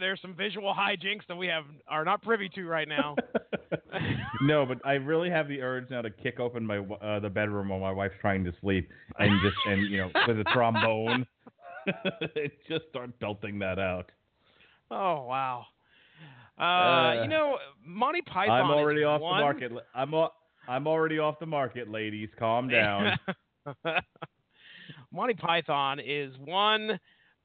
There's some visual hijinks that we have are not privy to right now. No, but I really have the urge now to kick open my uh, the bedroom while my wife's trying to sleep, and just and you know with a trombone, just start belting that out. Oh wow! Uh, uh, you know, Monty Python. I'm already off one... the market. I'm o- I'm already off the market, ladies. Calm down. Monty Python is one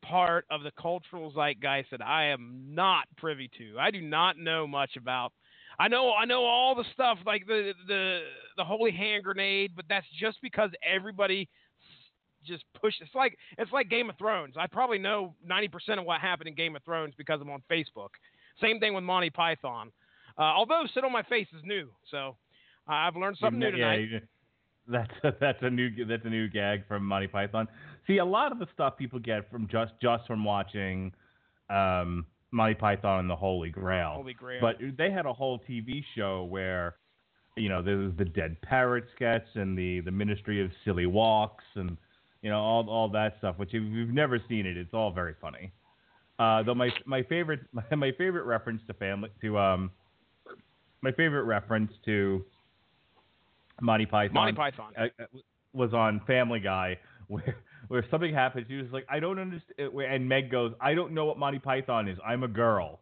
part of the cultural zeitgeist that I am not privy to. I do not know much about. I know I know all the stuff like the the the holy hand grenade, but that's just because everybody just pushed. It's like it's like Game of Thrones. I probably know ninety percent of what happened in Game of Thrones because I'm on Facebook. Same thing with Monty Python. Uh, although Sit on My Face is new, so uh, I've learned something yeah, new tonight. Yeah, That's a, that's a new that's a new gag from Monty Python. See, a lot of the stuff people get from just just from watching um, Monty Python and the Holy Grail. Holy Grail. But they had a whole T V show where, you know, there was the Dead Parrot sketch and the, the Ministry of Silly Walks and, you know, all all that stuff. Which if you've never seen it, it's all very funny. Uh, though my my favorite my, my favorite reference to family to um my favorite reference to Monty Python, Monty Python. Uh, was on Family Guy where where something happens. He was like, I don't understand. And Meg goes, I don't know what Monty Python is. I'm a girl.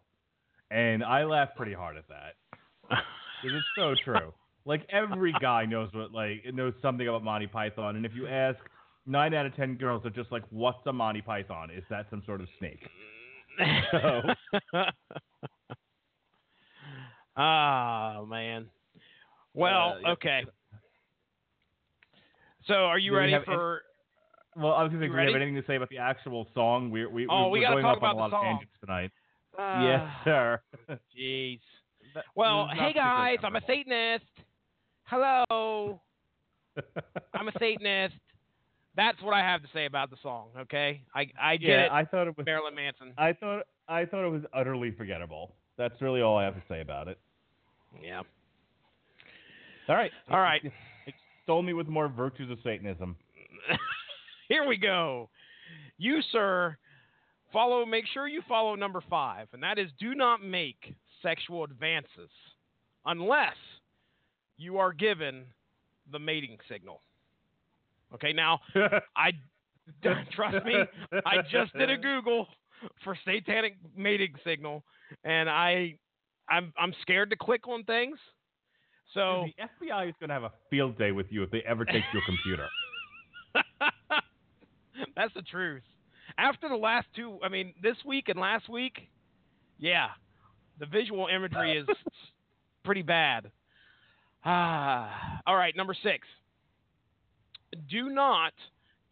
And I laughed pretty hard at that. It's so true. Like every guy knows what like knows something about Monty Python. And if you ask, nine out of ten girls are just like, what's a Monty Python? Is that some sort of snake? So. Oh, man. Well, uh, okay. So, are you ready we for? Any, well, I was going to think we have anything to say about the actual song. We we oh, we're we got to talk about the song tonight. Uh, yes, sir. Jeez. Well, hey guys, I'm a Satanist. Hello. I'm a Satanist. That's what I have to say about the song. Okay, I I get yeah, it. I thought it was Marilyn Manson. I thought I thought it was utterly forgettable. That's really all I have to say about it. Yeah. All right. All right. Extol me with more virtues of Satanism. Here we go. You, sir, follow, make sure you follow number five, and that is do not make sexual advances unless you are given the mating signal. Okay, now, I trust me, I just did a Google for satanic mating signal, and I, I'm, I'm scared to click on things. So the F B I is going to have a field day with you if they ever take your computer. That's the truth. After the last two, I mean, this week and last week, yeah, the visual imagery is pretty bad. Ah, all right, number six. Do not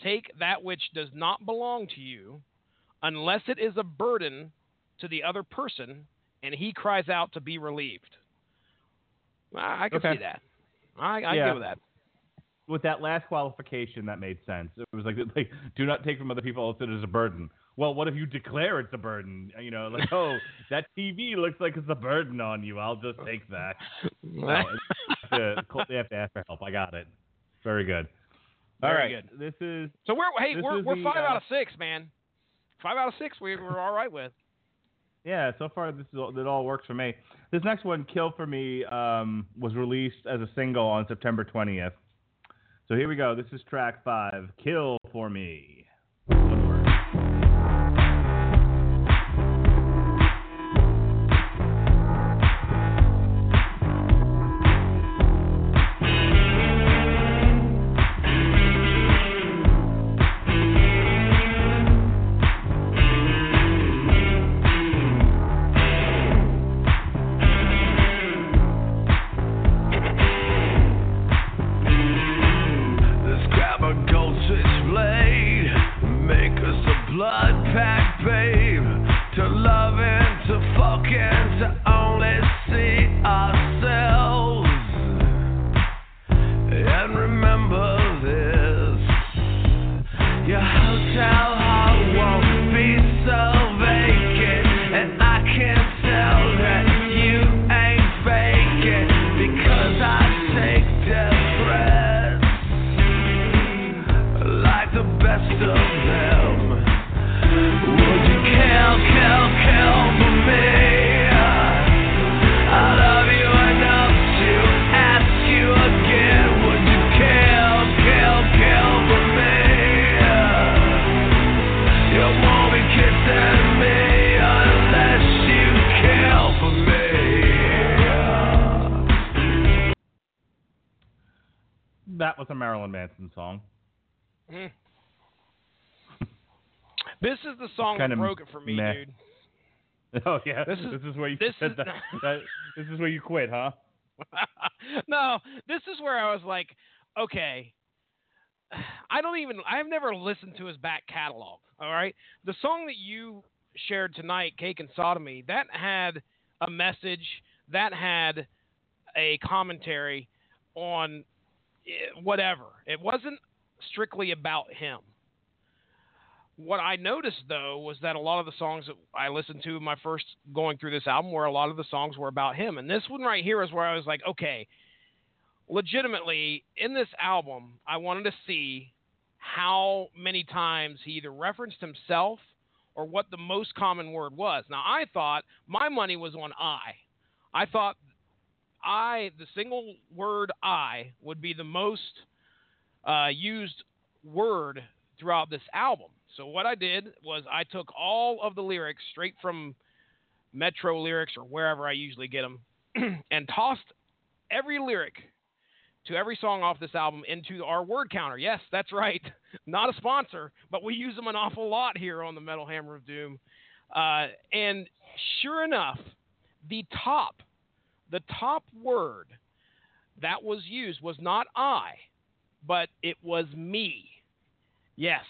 take that which does not belong to you unless it is a burden to the other person and he cries out to be relieved. I can okay. see that. I, I yeah. deal with that. With that last qualification, that made sense. It was like, like, do not take from other people if it is a burden. Well, what if you declare it's a burden? You know, like, oh, that T V looks like it's a burden on you. I'll just take that. No, they have to ask for help. I got it. Very good. All Very right. Good. This is so we're hey we're we're the, five uh, out of six, man. Five out of six. We we're all right with. Yeah, so far this is all, it all works for me. This next one, Kill For Me, um, was released as a single on September twentieth. So here we go. This is track five, Kill For Me. That was a Marilyn Manson song. Mm. This is the song that broke it for me, meh. dude. Oh yeah, this is, this is where you this said is that, that. This is where you quit, huh? No, this is where I was like, okay, I don't even. I've never listened to his back catalog. All right, the song that you shared tonight, "Cake and Sodomy," that had a message, that had a commentary on. Whatever. It wasn't strictly about him. What I noticed, though, was that a lot of the songs that I listened to in my first going through this album were a lot of the songs were about him. And this one right here is where I was like, okay, legitimately, in this album, I wanted to see how many times he either referenced himself or what the most common word was. Now, I thought my money was on I. I thought I, the single word I, would be the most uh, used word throughout this album. So what I did was I took all of the lyrics straight from Metro lyrics or wherever I usually get them and tossed every lyric to every song off this album into our word counter. Yes, that's right. Not a sponsor, but we use them an awful lot here on the Metal Hammer of Doom. Uh, and sure enough, the top The top word that was used was not I, but it was me. Yes,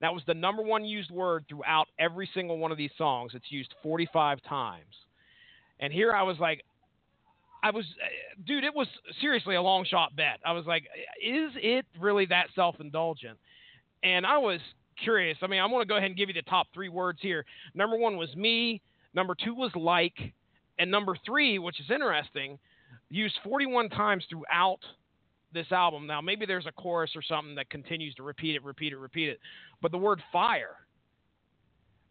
that was the number one used word throughout every single one of these songs. It's used forty-five times. And here I was like, I was, dude, it was seriously a long shot bet. I was like, is it really that self-indulgent? And I was curious. I mean, I'm going to go ahead and give you the top three words here. Number one was me. Number two was like. And number three, which is interesting, used forty-one times throughout this album. Now, maybe there's a chorus or something that continues to repeat it, repeat it, repeat it. But the word fire,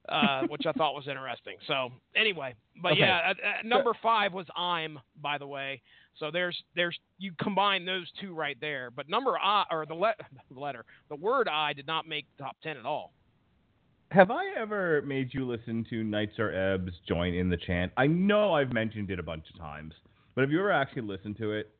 uh, which I thought was interesting. So anyway, but okay. yeah, uh, number five was I'm, by the way. So there's there's you combine those two right there. But number I or the le- letter, the word I did not make top ten at all. Have I ever made you listen to Nitzer Ebb's Join in the Chant? I know I've mentioned it a bunch of times, but have you ever actually listened to it?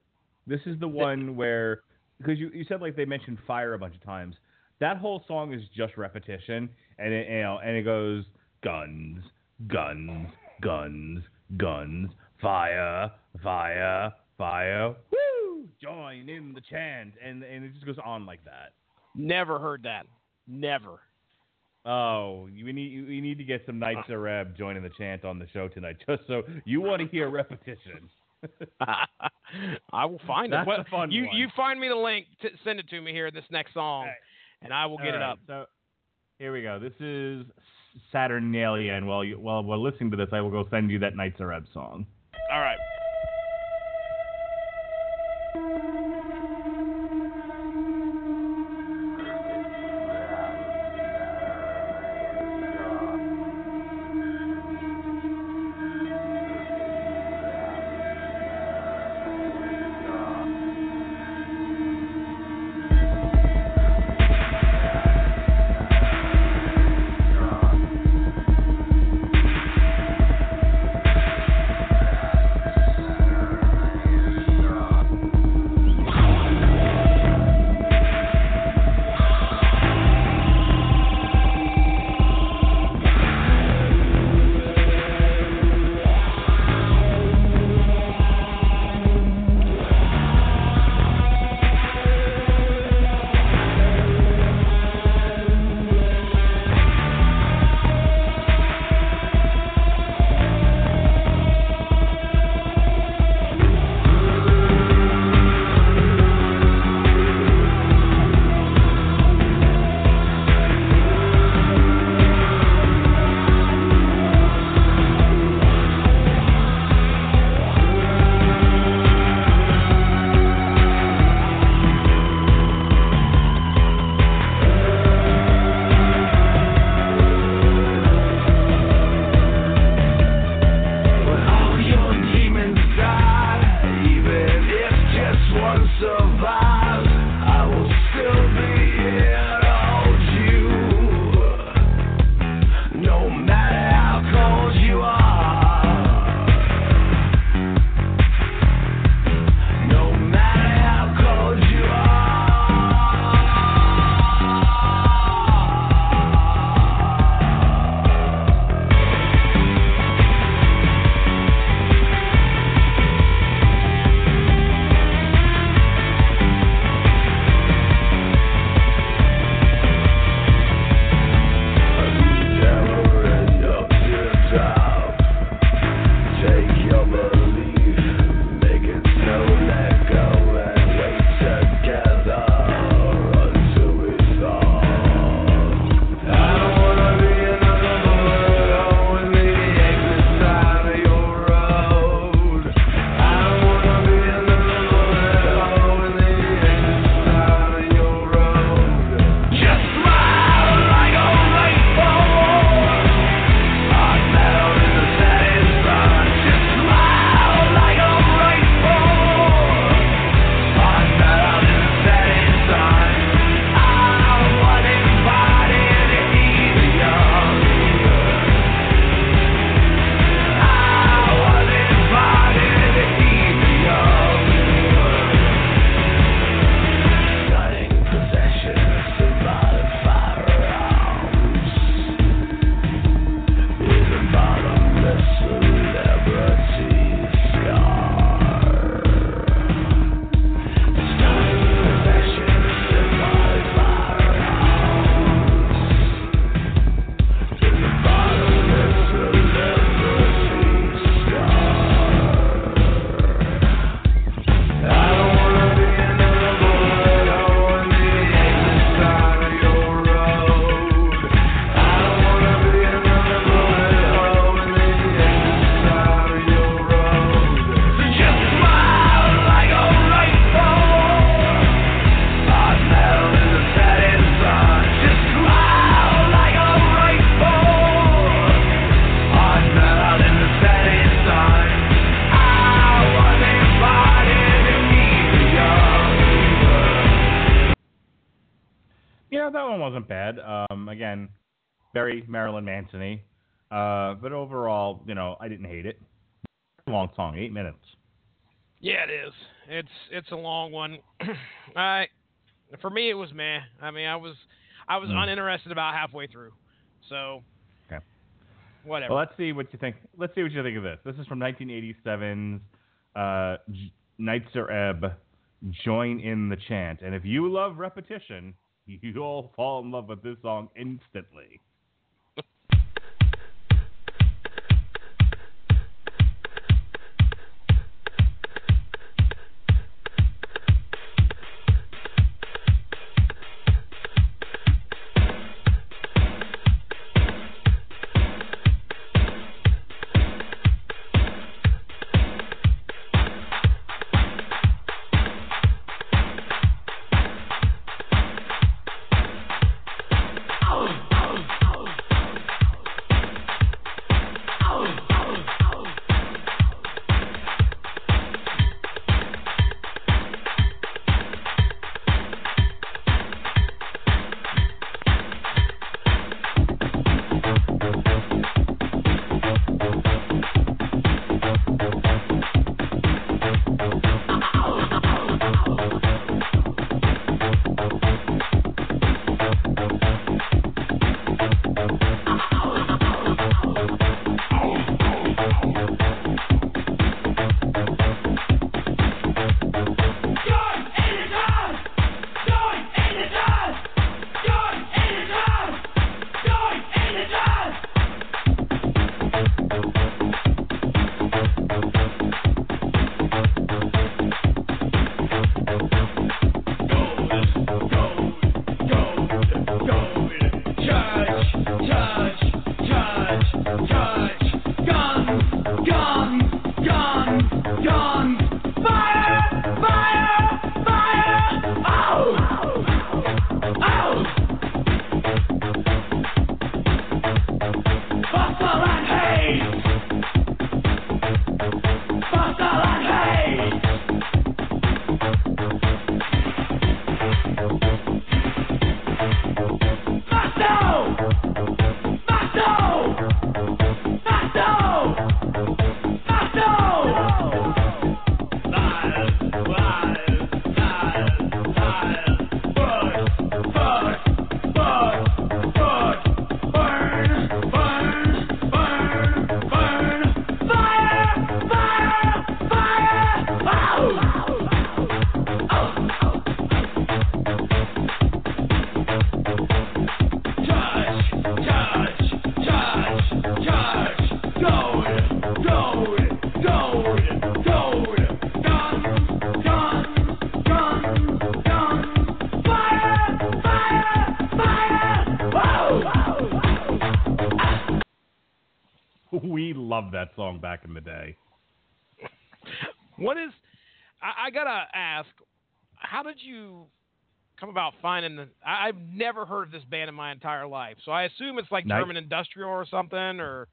This is the one where, because you, you said like they mentioned fire a bunch of times. That whole song is just repetition, and it, you know, and it goes guns, guns, guns, guns, fire, fire, fire, woo! Join in the chant, and and it just goes on like that. Never heard that. Never. Oh, we need we need to get some Nitzer Ebb joining the chant on the show tonight, just so you want to hear repetition. I will find That's it. Well, fun you one. You find me the link, to send it to me here this next song, right. and I will get All it right. up. So here we go. This is Saturnalia, and while you, while while listening to this, I will go send you that Nitzer Ebb song. All right. Wasn't bad. Um, again, very Marilyn Manson-y. Uh, but overall, you know, I didn't hate it. Long song, eight minutes. Yeah, it is. It's it's a long one. I for me, it was meh. I mean, I was I was mm. uninterested about halfway through. So, okay. Whatever. Well, let's see what you think. Let's see what you think of this. This is from nineteen eighty-seven's uh, J- Nitzer Ebb, Join in the Chant. And if you love repetition, you'll fall in love with this song instantly. we loved that song back in the day. What is, I, I gotta ask, how did you come about finding the, I, I've never heard of this band in my entire life, so I assume it's like Night, German Industrial or something, or?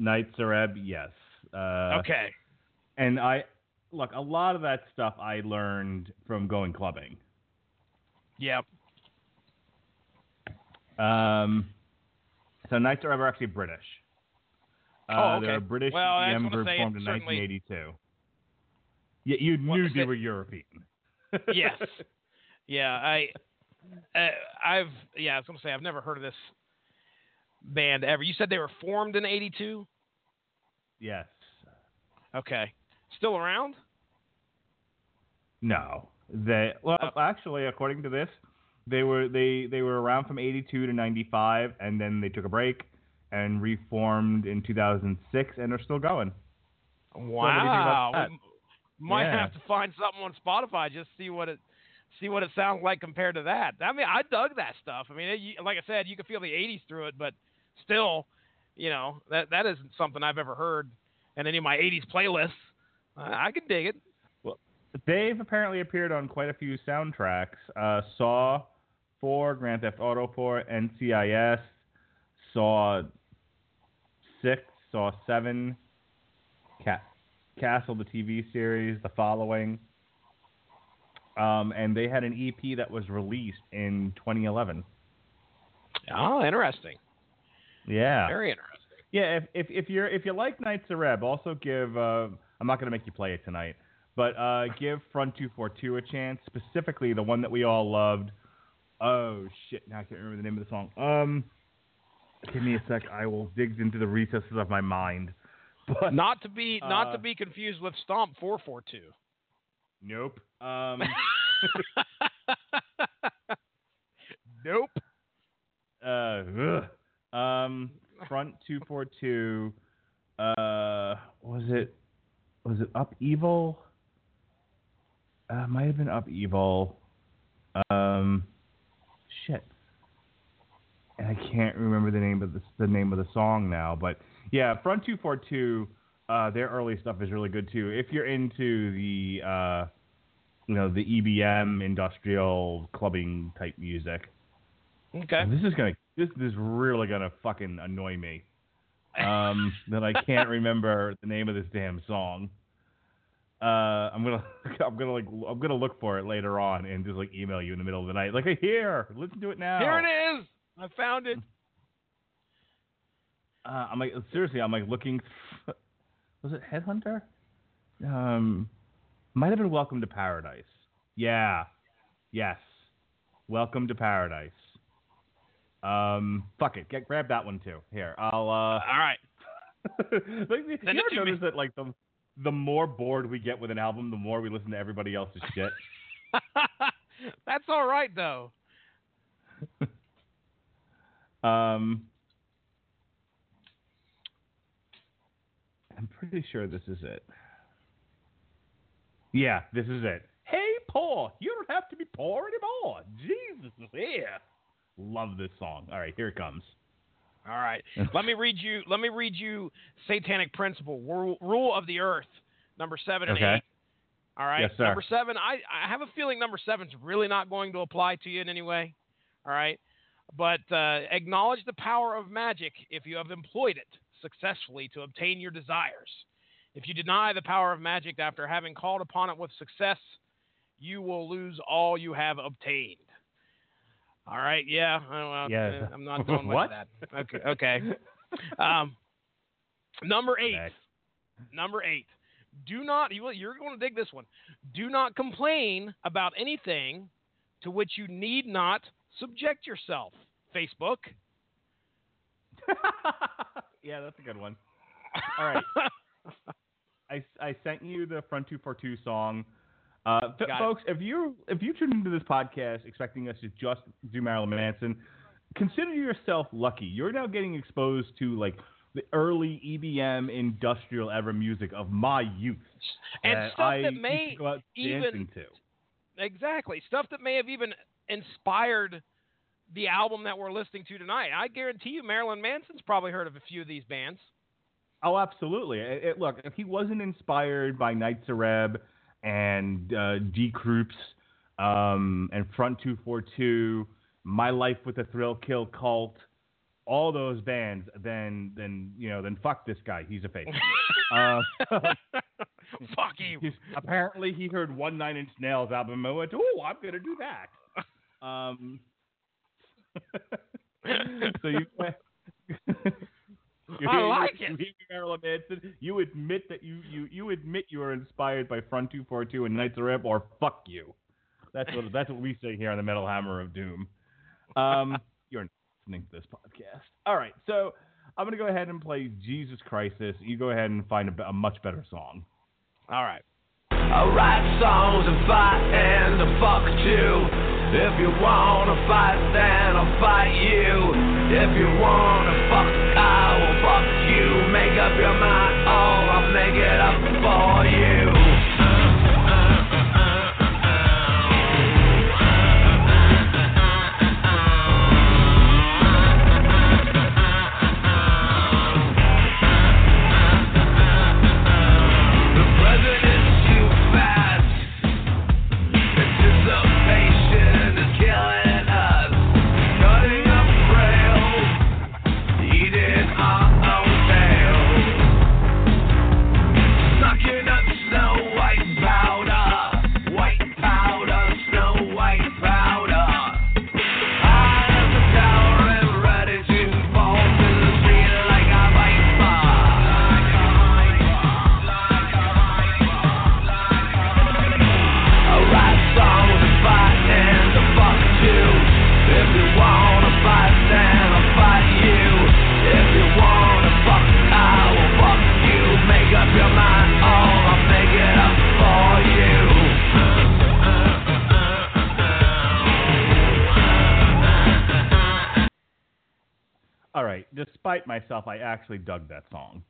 Nitzer Ebb, yes. Uh, okay. And I, look, a lot of that stuff I learned from going clubbing. Yep. Um, so Nitzer Ebb are actually British. Uh, oh, okay. They're a British well, E D M group formed in certainly... nineteen eighty-two. Yeah, you knew well, they it... were European. Yes. Yeah, I, uh, I've, yeah, I was going to say, I've never heard of this band ever. You said they were formed in eighty-two? Yes. Okay. Still around? No. They, well, oh. actually, according to this, they were, they, they were around from eighty-two to ninety-five, and then they took a break and reformed in two thousand six and are still going. Wow. So we might yeah. have to find something on Spotify, just see what it see what it sounds like compared to that. I mean, I dug that stuff. I mean, it, you, like I said, you can feel the eighties through it, but still, you know, that that isn't something I've ever heard in any of my eighties playlists. I, I can dig it. Well, they've apparently appeared on quite a few soundtracks. Uh, Saw four, Grand Theft Auto four, N C I S, Saw six, Saw seven, Cat, Castle, the T V series, The Following. Um, and they had an E P that was released in twenty eleven. Oh, interesting. Yeah. Very interesting. Yeah, if if, if you're if you like Nitzer Ebb, also give, uh, I'm not going to make you play it tonight, but uh, give Front two forty-two a chance, specifically the one that we all loved. Oh, shit, now I can't remember the name of the song. Um, give me a sec, I will dig into the recesses of my mind. But, not to be not uh, to be confused with Stomp four forty-two. Nope. Um, nope. Uh, ugh. Um, Front two forty-two. Uh, was it? Was it Up Evil? Uh, might have been Up Evil. Um, shit. And I can't remember the name of the the name of the song now, but yeah, Front two forty-two. Uh, their early stuff is really good too. If you're into the, uh, you know, the E B M industrial clubbing type music. Okay. And this is gonna, this, this is really gonna fucking annoy me. Um, that I can't remember the name of this damn song. Uh, I'm gonna, I'm gonna like, I'm gonna look for it later on and just like email you in the middle of the night. Like, hey, here, listen to it now. Here it is. I found it. Uh, I'm like, seriously, I'm like looking. Th- Was it Headhunter? Um, might have been Welcome to Paradise. Yeah. Yes. Welcome to Paradise. Um, fuck it. Get grab that one too. Here, I'll. Uh... All right. Like, you ever notice that like the the more bored we get with an album, the more we listen to everybody else's shit. That's all right though. um. I'm pretty sure this is it. Yeah, this is it. Hey, Paul, you don't have to be poor anymore. Jesus, yeah. Love this song. All right, here it comes. All right. Let me read you Let me read you Satanic Principle, Rule, Rule of the Earth, number seven and okay. eight. All right. Yes, sir. Number seven, I, I have a feeling number seven's really not going to apply to you in any way. All right. But uh, acknowledge the power of magic if you have employed it successfully to obtain your desires. If you deny the power of magic after having called upon it with success, you will lose all you have obtained. All right, yeah, well, yeah. I'm not doing what? That. Okay, okay. Um, number eight. Next. Number eight. Do not. You're going to dig this one. Do not complain about anything to which you need not subject yourself. Facebook. Yeah, that's a good one. All right. I, I sent you the Front two forty-two song. Uh, f- folks, it. if you if you tune into this podcast expecting us to just do Marilyn Manson, consider yourself lucky. You're now getting exposed to like the early E B M industrial ever music of my youth. And that stuff I that may even to. Exactly. Stuff that may have even inspired the album that we're listening to tonight. I guarantee you Marilyn Manson's probably heard of a few of these bands. Oh, absolutely. It, it, look, if he wasn't inspired by Nitzer Ebb and uh, D. Krupps um, and Front two forty-two, My Life with the Thrill Kill Cult, all those bands, then then you know, then fuck this guy. He's a fake. uh, fuck you. Apparently, he heard one Nine Inch Nails album and went, "Oh, I'm gonna do that." Um. so you. You, I like you, it. Marilyn Manson, you admit that you, you, you admit you are inspired by Front two forty-two and Nitzer Ebb, or fuck you. That's what that's what we say here on the Metal Hammer of Doom. Um, you're not listening to this podcast. All right, so I'm gonna go ahead and play Jesus Crisis. You go ahead and find a, a much better song. All right. I write songs and fight and to fuck too. If you wanna fight, then I'll fight you. If you wanna fuck, I will fuck you. Make up your mind, oh, I'll make it up for you. Despite myself, I actually dug that song.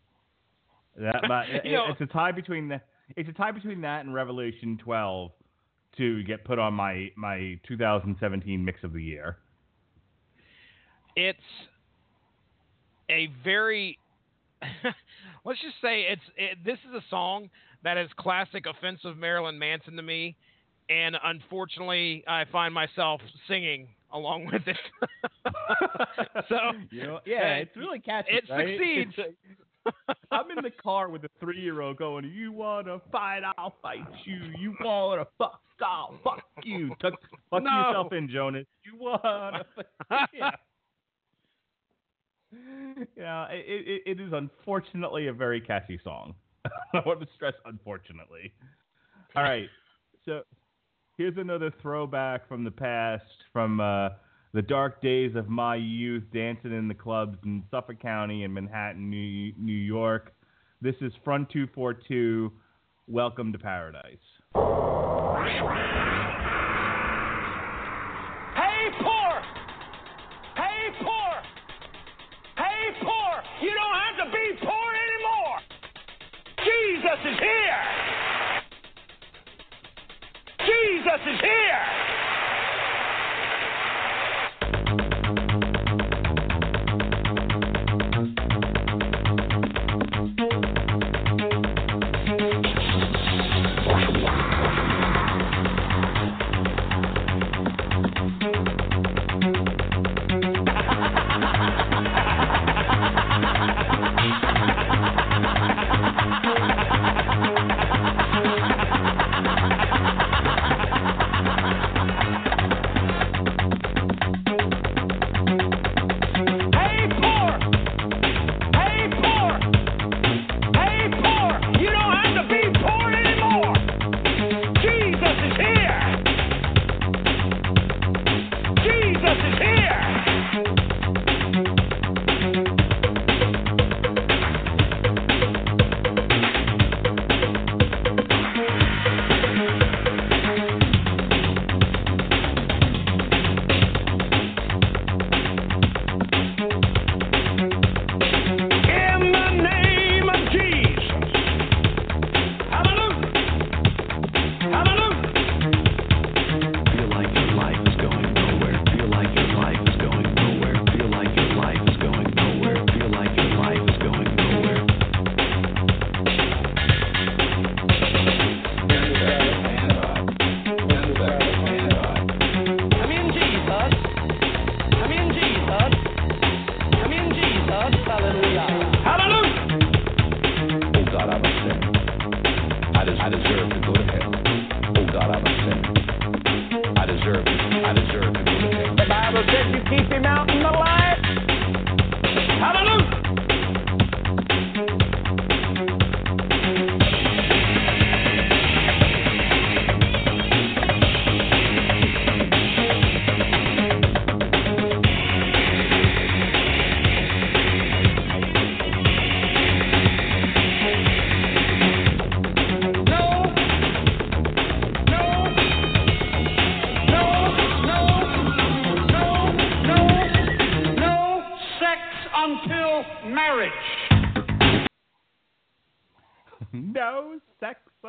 That, but it, know, it's a tie between the, it's a tie between that and Revelation twelve to get put on my my two thousand seventeen mix of the year. It's a very let's just say it's it, this is a song that is classic offensive Marilyn Manson to me, and unfortunately, I find myself singing along with it. So you know, yeah, it's really catchy. It right? succeeds. It's, I'm in the car with a three-year-old going, "You wanna fight? I'll fight you. You wanna fuck? I'll fuck you." Tuck, fuck no. yourself in, Jonas. You wanna? Fuck? Yeah, yeah it, it, it is unfortunately a very catchy song. I want to stress unfortunately. All right, so. Here's another throwback from the past, from uh, the dark days of my youth, dancing in the clubs in Suffolk County and Manhattan, New, New York. This is Front two forty-two, Welcome to Paradise. Hey, poor! Hey, poor! Hey, poor! You don't have to be poor anymore! Jesus is here! Jesus is here! keep the mountain alive. Hallelujah.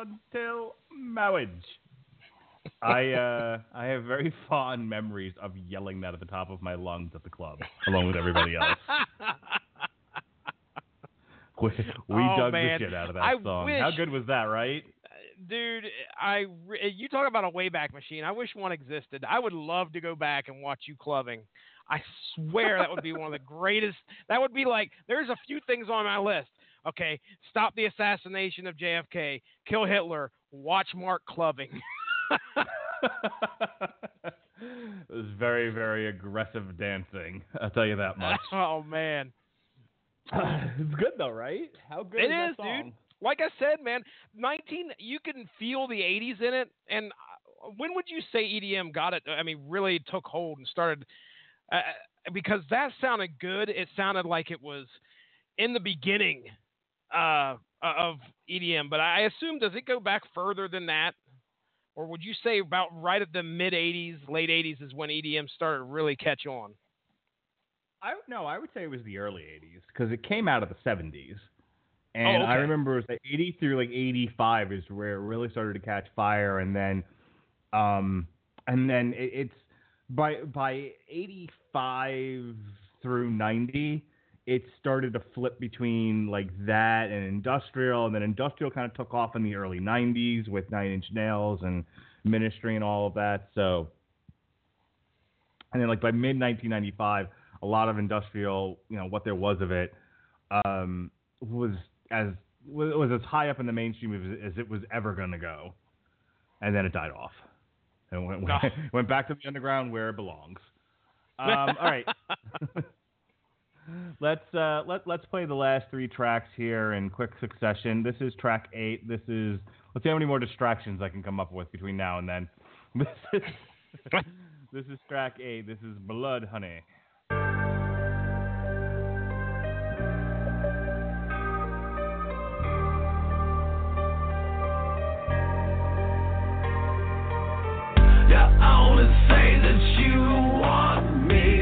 Until marriage. I uh, I have very fond memories of yelling that at the top of my lungs at the club, along with everybody else. we we oh, dug man. the shit out of that I song. Wish, How good was that, right? Dude, I you talk about a Wayback Machine. I wish one existed. I would love to go back and watch you clubbing. I swear that would be one of the greatest. That would be like, there's a few things on my list. Okay, stop the assassination of J F K, kill Hitler, watch Mark clubbing. It was very, very aggressive dancing. I'll tell you that much. Oh, man. It's good, though, right? How good it is, is that song? Dude. Like I said, man, nineteen you can feel the eighties in it. And when would you say E D M got it? I mean, really took hold and started uh, because that sounded good. It sounded like it was in the beginning uh, of E D M, but I assume, does it go back further than that? Or would you say about right at the mid-eighties, late eighties is when E D M started to really catch on? I No, I would say it was the early eighties, because it came out of the seventies. And oh, okay. I remember it was like eighty through like eighty-five is where it really started to catch fire, and then um, and then it, it's by by eighty-five through ninety, it started to flip between like that and industrial, and then industrial kind of took off in the early nineties with Nine Inch Nails and Ministry and all of that. So, and then like by mid nineteen ninety-five, a lot of industrial, you know, what there was of it um, was as was, was as high up in the mainstream as, as it was ever going to go, and then it died off and went went, oh. went back to the underground where it belongs. Um, all right. Let's uh, let let's play the last three tracks here in quick succession. This is track eight. This is let's see how many more distractions I can come up with between now and then. This is this is track eight. This is Blood Honey. Yeah, I only say that you want me.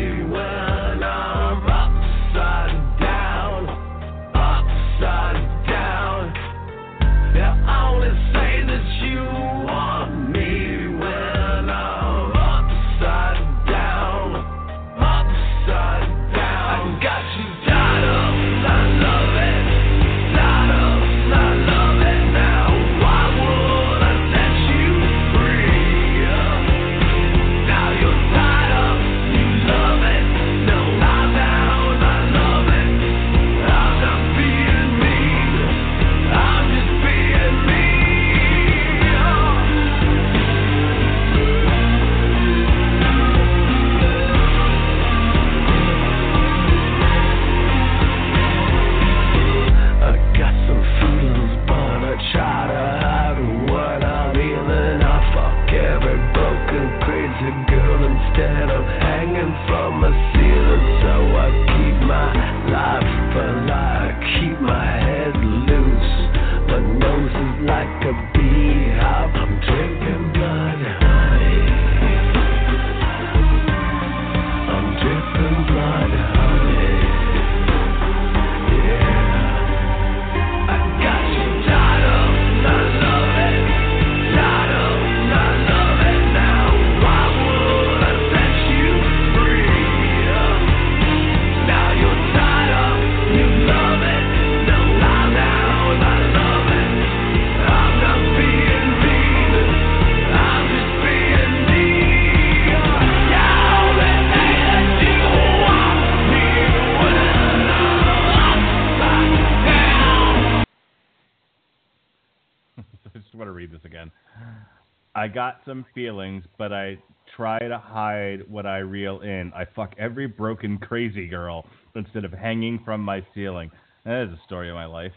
Some feelings, but I try to hide what I reel in. I fuck every broken crazy girl instead of hanging from my ceiling. That is a story of my life.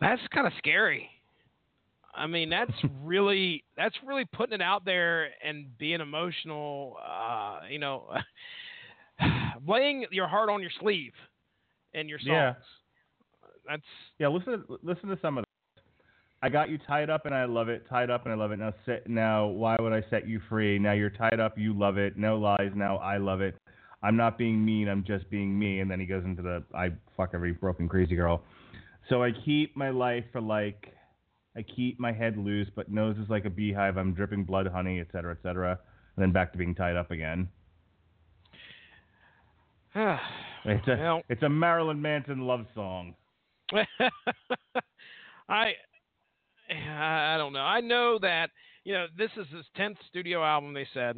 That's kind of scary. I mean, that's really that's really putting it out there and being emotional. Uh, you know, laying your heart on your sleeve in your songs. Yeah. That's yeah. Listen, listen to some of that. I got you tied up and I love it. Tied up and I love it. Now, set, now, why would I set you free? Now you're tied up. You love it. No lies. Now I love it. I'm not being mean. I'm just being me. And then he goes into the I fuck every broken crazy girl. So I keep my life for like. I keep my head loose, but nose is like a beehive. I'm dripping blood honey, et cetera, et cetera. And then back to being tied up again. it's, a, well, it's a Marilyn Manson love song. I I don't know. I know that, you know, this is his tenth studio album, they said.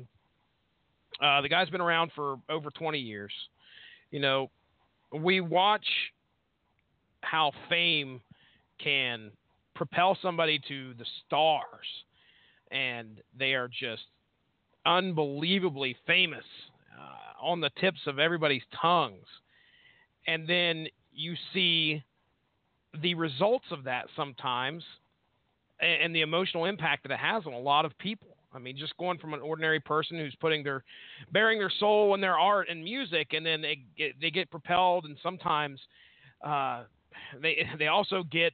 Uh, the guy's been around for over twenty years. You know, we watch how fame can propel somebody to the stars, and they are just unbelievably famous uh, on the tips of everybody's tongues. And then you see the results of that sometimes and, and the emotional impact that it has on a lot of people. I mean, just going from an ordinary person who's putting their bearing their soul in their art and music, and then they get, they get propelled. And sometimes uh, they, they also get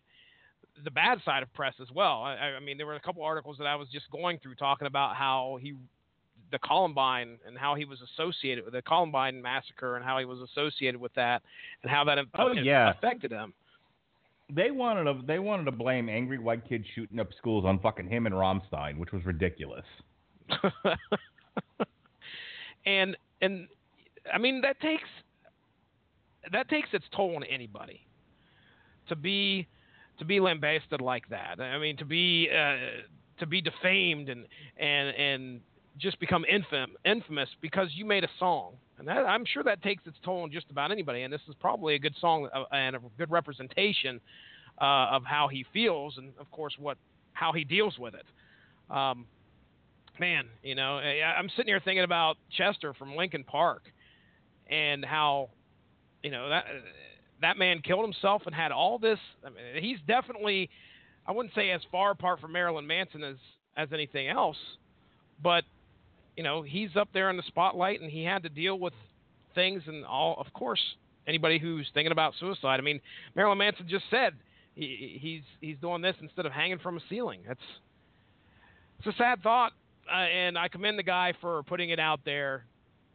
the bad side of press as well. I, I mean, there were a couple articles that I was just going through talking about how he, the Columbine and how he was associated with the Columbine massacre and how he was associated with that and how that oh, yeah. affected him. They wanted to, they wanted to blame angry white kids shooting up schools on fucking him and Rammstein, which was ridiculous. and, and I mean, that takes, that takes its toll on anybody to be, to be lambasted like that. I mean, to be uh, to be defamed and and and just become infam- infamous because you made a song. And that, I'm sure that takes its toll on just about anybody. And this is probably a good song and a good representation uh, of how he feels and, of course, what how he deals with it. Um, man, you know, I'm sitting here thinking about Chester from Linkin Park and how, you know, that. That man killed himself and had all this. I mean, he's definitely, I wouldn't say as far apart from Marilyn Manson as, as anything else, but, you know, he's up there in the spotlight and he had to deal with things and all. Of course, anybody who's thinking about suicide. I mean, Marilyn Manson just said he, he's he's doing this instead of hanging from a ceiling. That's it's a sad thought, uh, and I commend the guy for putting it out there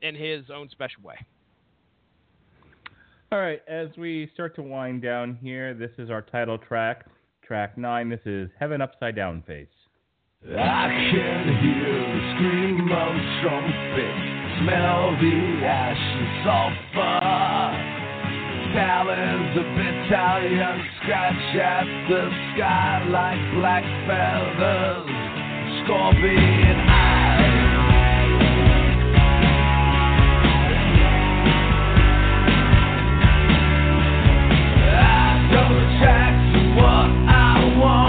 in his own special way. All right, as we start to wind down here, this is our title track, track nine. This is Heaven Upside Down Face. I can hear the scream of trumpets, smell the ashes of fire. Talons of battalions scratch at the sky like black feathers, scorpion eyes. My hand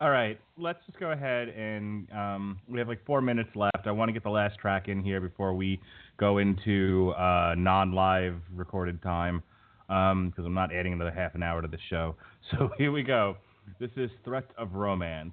All right, let's just go ahead and um, we have like four minutes left. I want to get the last track in here before we go into uh, non-live recorded time because um, I'm not adding another half an hour to the show. So here we go. This is Threat of Romance.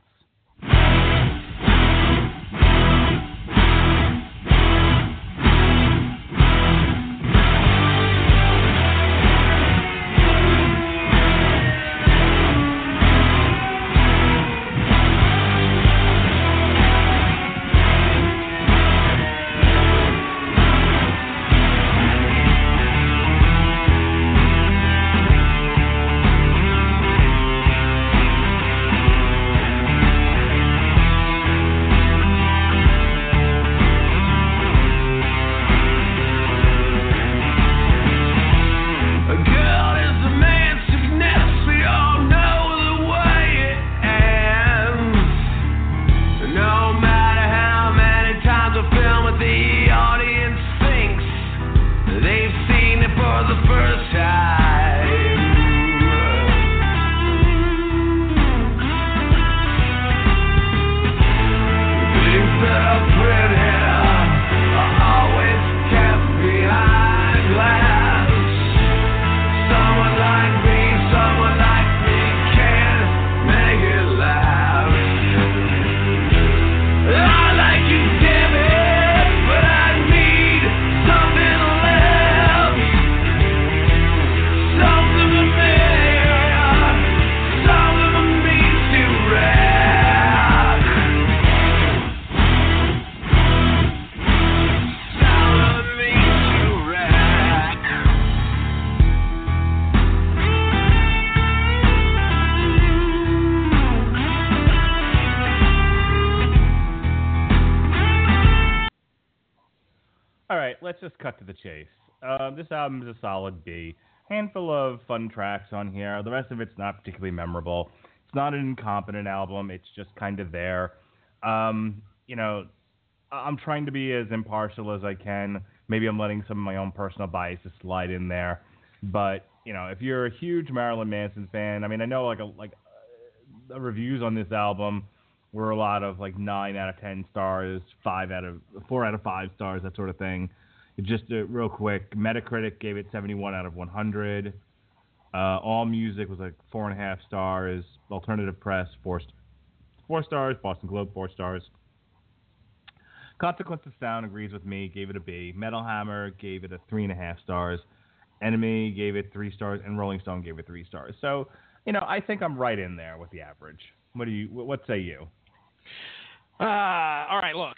Cut to the chase. Uh, this album is a solid B. Handful of fun tracks on here. The rest of it's not particularly memorable. It's not an incompetent album. It's just kind of there. Um, you know, I'm trying to be as impartial as I can. Maybe I'm letting some of my own personal biases slide in there. But, you know, if you're a huge Marilyn Manson fan, I mean, I know like a, like uh, the reviews on this album were a lot of like nine out of ten stars, five out of four out of five stars, that sort of thing. Just uh, real quick, Metacritic gave it seventy-one out of one hundred. Uh, All Music was like four and a half stars. Alternative Press, four, st- four stars. Boston Globe, four stars. Consequence of Sound agrees with me, gave it a B. Metal Hammer gave it a three and a half stars. Enemy gave it three stars, and Rolling Stone gave it three stars. So, you know, I think I'm right in there with the average. What do you? What say you? Uh, all right, look,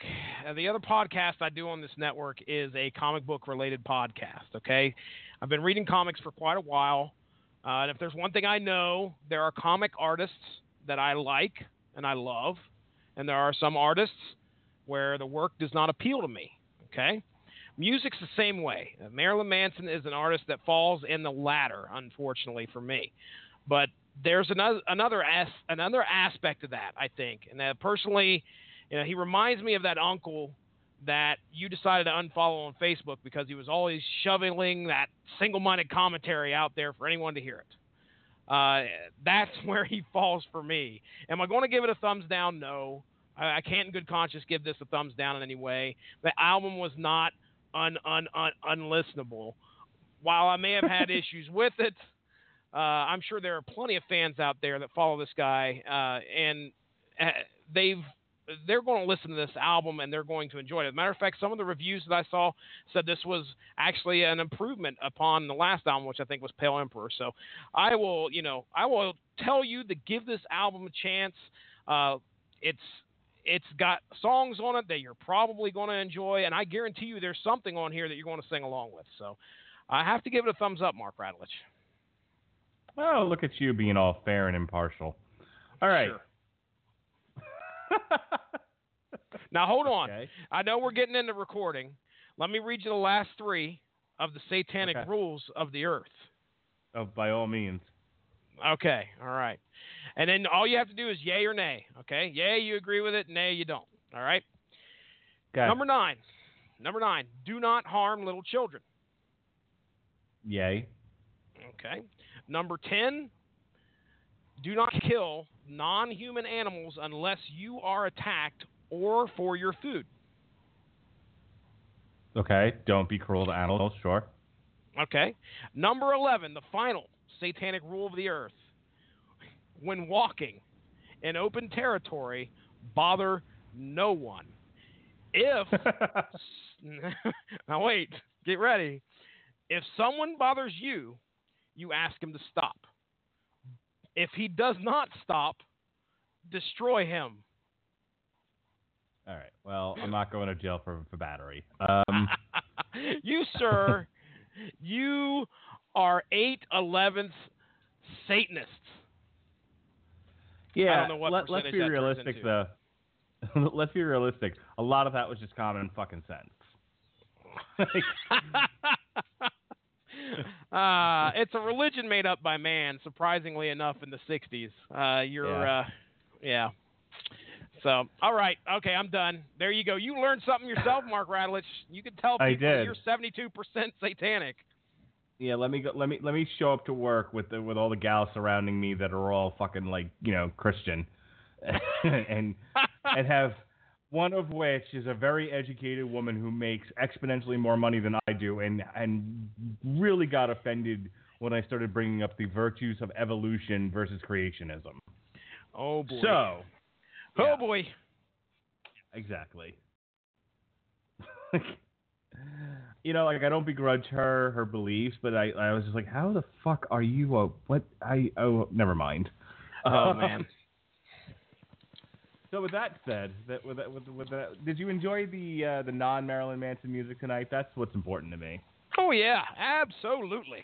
uh, the other podcast I do on this network is a comic book related podcast, okay? I've been reading comics for quite a while, uh, and if there's one thing I know, there are comic artists that I like and I love, and there are some artists where the work does not appeal to me, okay? Music's the same way. Uh, Marilyn Manson is an artist that falls in the latter, unfortunately for me, but there's another another, as, another aspect of that, I think, and uh, personally... You know, he reminds me of that uncle that you decided to unfollow on Facebook because he was always shoveling that single-minded commentary out there for anyone to hear it. Uh, that's where he falls for me. Am I going to give it a thumbs down? No. I, I can't in good conscience give this a thumbs down in any way. The album was not un, un, un, unlistenable. While I may have had issues with it, uh, I'm sure there are plenty of fans out there that follow this guy, uh, and uh, they've... they're going to listen to this album and they're going to enjoy it. As a matter of fact, some of the reviews that I saw said this was actually an improvement upon the last album, which I think was Pale Emperor. So I will, you know, I will tell you to give this album a chance. Uh, it's, it's got songs on it that you're probably going to enjoy. And I guarantee you there's something on here that you're going to sing along with. So I have to give it a thumbs up, Mark Rattledge. Oh, look at you being all fair and impartial. All right. Sure. Now hold on. Okay. I know we're getting into recording. Let me read you the last three of the satanic okay. rules of the earth. Oh, by all means. Okay. All right. And then all you have to do is yay or nay. Okay. Yay, you agree with it. Nay, you don't. All right. Okay. Number nine. Number nine. Do not harm little children. Yay. Okay. Number ten. Do not kill non-human animals unless you are attacked or for your food. Okay, don't be cruel to animals, sure. Okay. Number eleven, the final satanic rule of the earth. When walking in open territory, bother no one. If... now wait, get ready. If someone bothers you, you ask him to stop. If he does not stop, destroy him. All right. Well, I'm not going to jail for, for battery. Um. You, sir, you are eight elevenths Satanists. Yeah. I don't know what let, let's be realistic, though. Let's be realistic. A lot of that was just common fucking sense. Uh, it's a religion made up by man, surprisingly enough, in the sixties. Uh, you're, yeah. Uh, yeah. So, all right. Okay, I'm done. There you go. You learned something yourself, Mark Rattledge. You can tell people you're seventy-two percent satanic. Yeah, let me go, let me let me show up to work with the, with all the gals surrounding me that are all fucking, like, you know, Christian. and and have one of which is a very educated woman who makes exponentially more money than I do, and and really got offended when I started bringing up the virtues of evolution versus creationism. Oh, boy. So, oh, yeah. boy. Exactly. You know, like, I don't begrudge her her beliefs, but I, I was just like, how the fuck are you? A, what? I Oh, never mind. Oh, man. So with that said, that with that, with, with that, did you enjoy the uh, the non Marilyn Manson music tonight? That's what's important to me. Oh yeah, absolutely.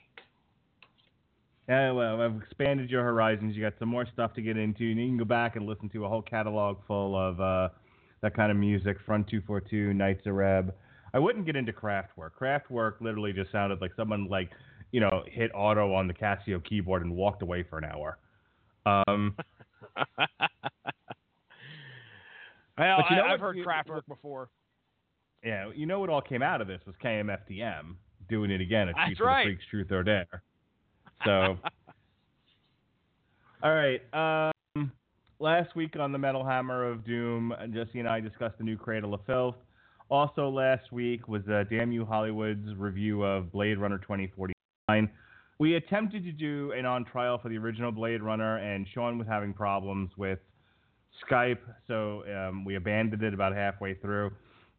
Uh, well, I've expanded your horizons. You got some more stuff to get into, and you can go back and listen to a whole catalog full of uh, that kind of music. Front two forty-two, Nitzer Ebb. I wouldn't get into Kraftwerk. Kraftwerk literally just sounded like someone, like, you know, hit auto on the Casio keyboard and walked away for an hour. Um. Well, you know I, I've heard you, crap work before. Yeah, you know what all came out of this was K M F D M doing it again at Chief right. of the Freaks, Truth or Dare. So, all right. Um, last week on the Metal Hammer of Doom, Jesse and I discussed the new Cradle of Filth. Also last week was uh, Damn You Hollywood's review of Blade Runner twenty forty-nine. We attempted to do an on trial for the original Blade Runner, and Sean was having problems with Skype, so um, we abandoned it about halfway through.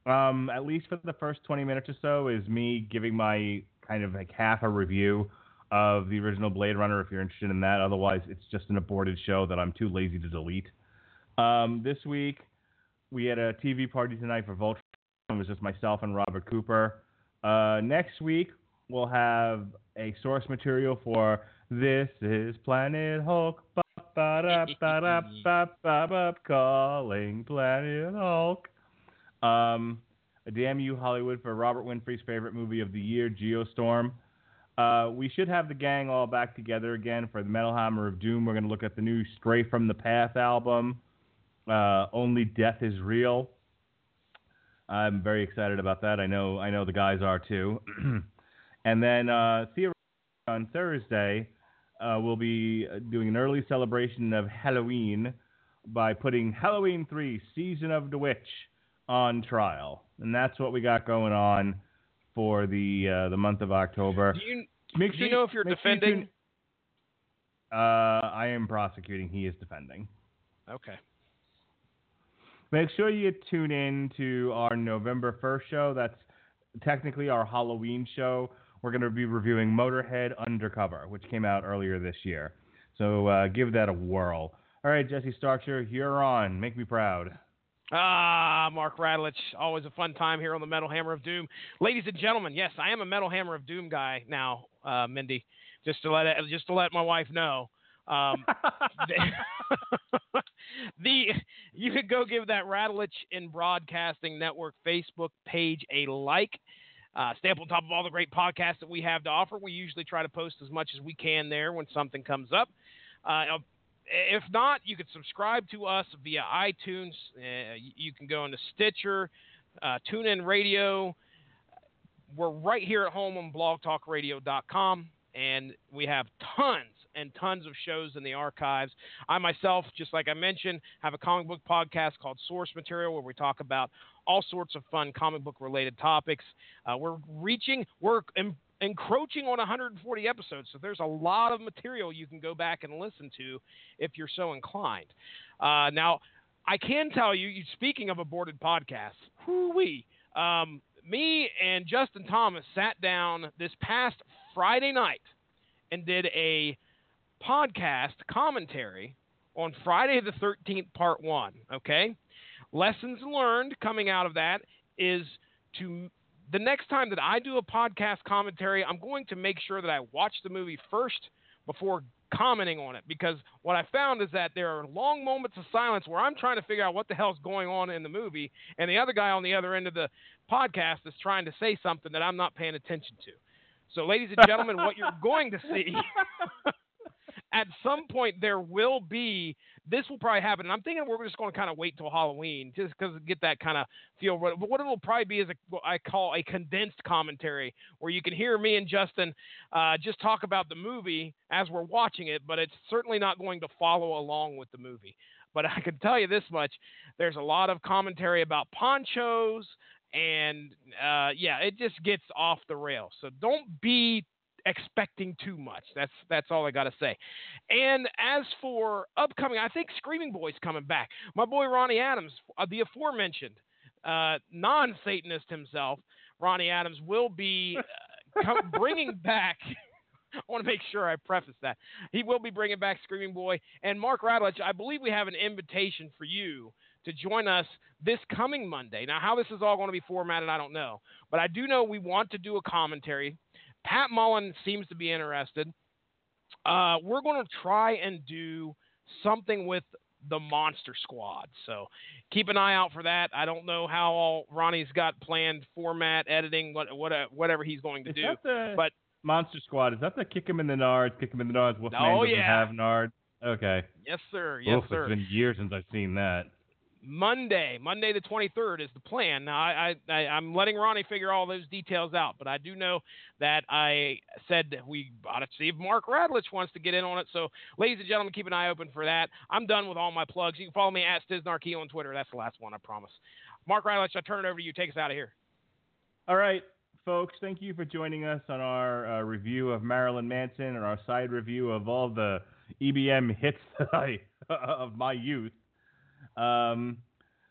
Um, at least for the first twenty minutes or so is me giving my kind of like half a review of the original Blade Runner, if you're interested in that. Otherwise, it's just an aborted show that I'm too lazy to delete. Um, this week, we had a T V party tonight for Voltron. It was just myself and Robert Cooper. Uh, next week, we'll have a source material for This Is Planet Hulk. Calling Planet Hulk. Um, Damn You Hollywood for Robert Winfrey's favorite movie of the year, Geostorm. Uh, we should have the gang all back together again for the Metal Hammer of Doom. We're going to look at the new Stray from the Path album, uh, Only Death Is Real. I'm very excited about that. I know, I know the guys are too. And then uh, theoretically on Thursday. Uh, we'll be doing an early celebration of Halloween by putting Halloween three, Season of the Witch, on trial. And that's what we got going on for the uh, the month of October. Do you, make do sure you know if you're defending? Sure you, uh, I am prosecuting. He is defending. Okay. Make sure you tune in to our November first show. That's technically our Halloween show. We're going to be reviewing Motorhead Undercover, which came out earlier this year. So uh, give that a whirl. All right, Jesse Starcher, you're on. Make me proud. Ah, Mark Rattledge, always a fun time here on the Metal Hammer of Doom. Ladies and gentlemen, yes, I am a Metal Hammer of Doom guy now, uh, Mindy, just to let it, just to let my wife know. Um, the, the you could go give that Rattledge in Broadcasting Network Facebook page a like. Uh, stay up on top of all the great podcasts that we have to offer. We usually try to post as much as we can there when something comes up. Uh, if not, you can subscribe to us via iTunes. Uh, you can go into Stitcher, uh, TuneIn Radio. We're right here at home on blog talk radio dot com, and we have tons and tons of shows in the archives. I myself, just like I mentioned, have a comic book podcast called Source Material, where we talk about all sorts of fun comic book related topics. Uh, we're reaching, we're em- encroaching on one hundred forty episodes, so there's a lot of material you can go back and listen to if you're so inclined. Uh, now, I can tell you, you speaking of aborted podcasts, hoo-wee, um, me and Justin Thomas sat down this past Friday night and did a podcast commentary on Friday the thirteenth, part one, okay? Lessons learned coming out of that is to the next time that I do a podcast commentary, I'm going to make sure that I watch the movie first before commenting on it, because what I found is that there are long moments of silence where I'm trying to figure out what the hell's going on in the movie, and the other guy on the other end of the podcast is trying to say something that I'm not paying attention to. So, ladies and gentlemen, what you're going to see at some point, there will be, this will probably happen, and I'm thinking we're just going to kind of wait till Halloween just because get that kind of feel. But what it will probably be is a, what I call a condensed commentary, where you can hear me and Justin uh, just talk about the movie as we're watching it, but it's certainly not going to follow along with the movie. But I can tell you this much, there's a lot of commentary about ponchos, and uh, yeah, it just gets off the rails. So don't be expecting too much. That's that's all I got to say. And as for upcoming, I think Screaming Boy's coming back. My boy Ronnie Adams, the aforementioned uh, non-Satanist himself, Ronnie Adams, will be uh, co- bringing back... I want to make sure I preface that. He will be bringing back Screaming Boy. And Mark Rattledge, I believe we have an invitation for you to join us this coming Monday. Now, how this is all going to be formatted, I don't know. But I do know we want to do a commentary. Pat Mullen seems to be interested. Uh, we're going to try and do something with the Monster Squad. So keep an eye out for that. I don't know how all Ronnie's got planned, format, editing, what, what, whatever he's going to is do. The but Monster Squad, is that the kick him in the nards, kick him in the nards, Wolfman oh, doesn't yeah. have nards? Okay. Yes, sir. Yes, Oof, sir. It's been years since I've seen that. Monday, Monday the twenty-third is the plan. Now, I, I, I'm letting Ronnie figure all those details out, but I do know that I said that we ought to see if Mark Rattledge wants to get in on it. So, ladies and gentlemen, keep an eye open for that. I'm done with all my plugs. You can follow me at Stiznarkeel on Twitter. That's the last one, I promise. Mark Rattledge, I turn it over to you. Take us out of here. All right, folks. Thank you for joining us on our uh, review of Marilyn Manson and our side review of all the E B M hits I, of my youth. Um,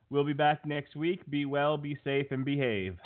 we'll be back next week. Be well, be safe, and behave.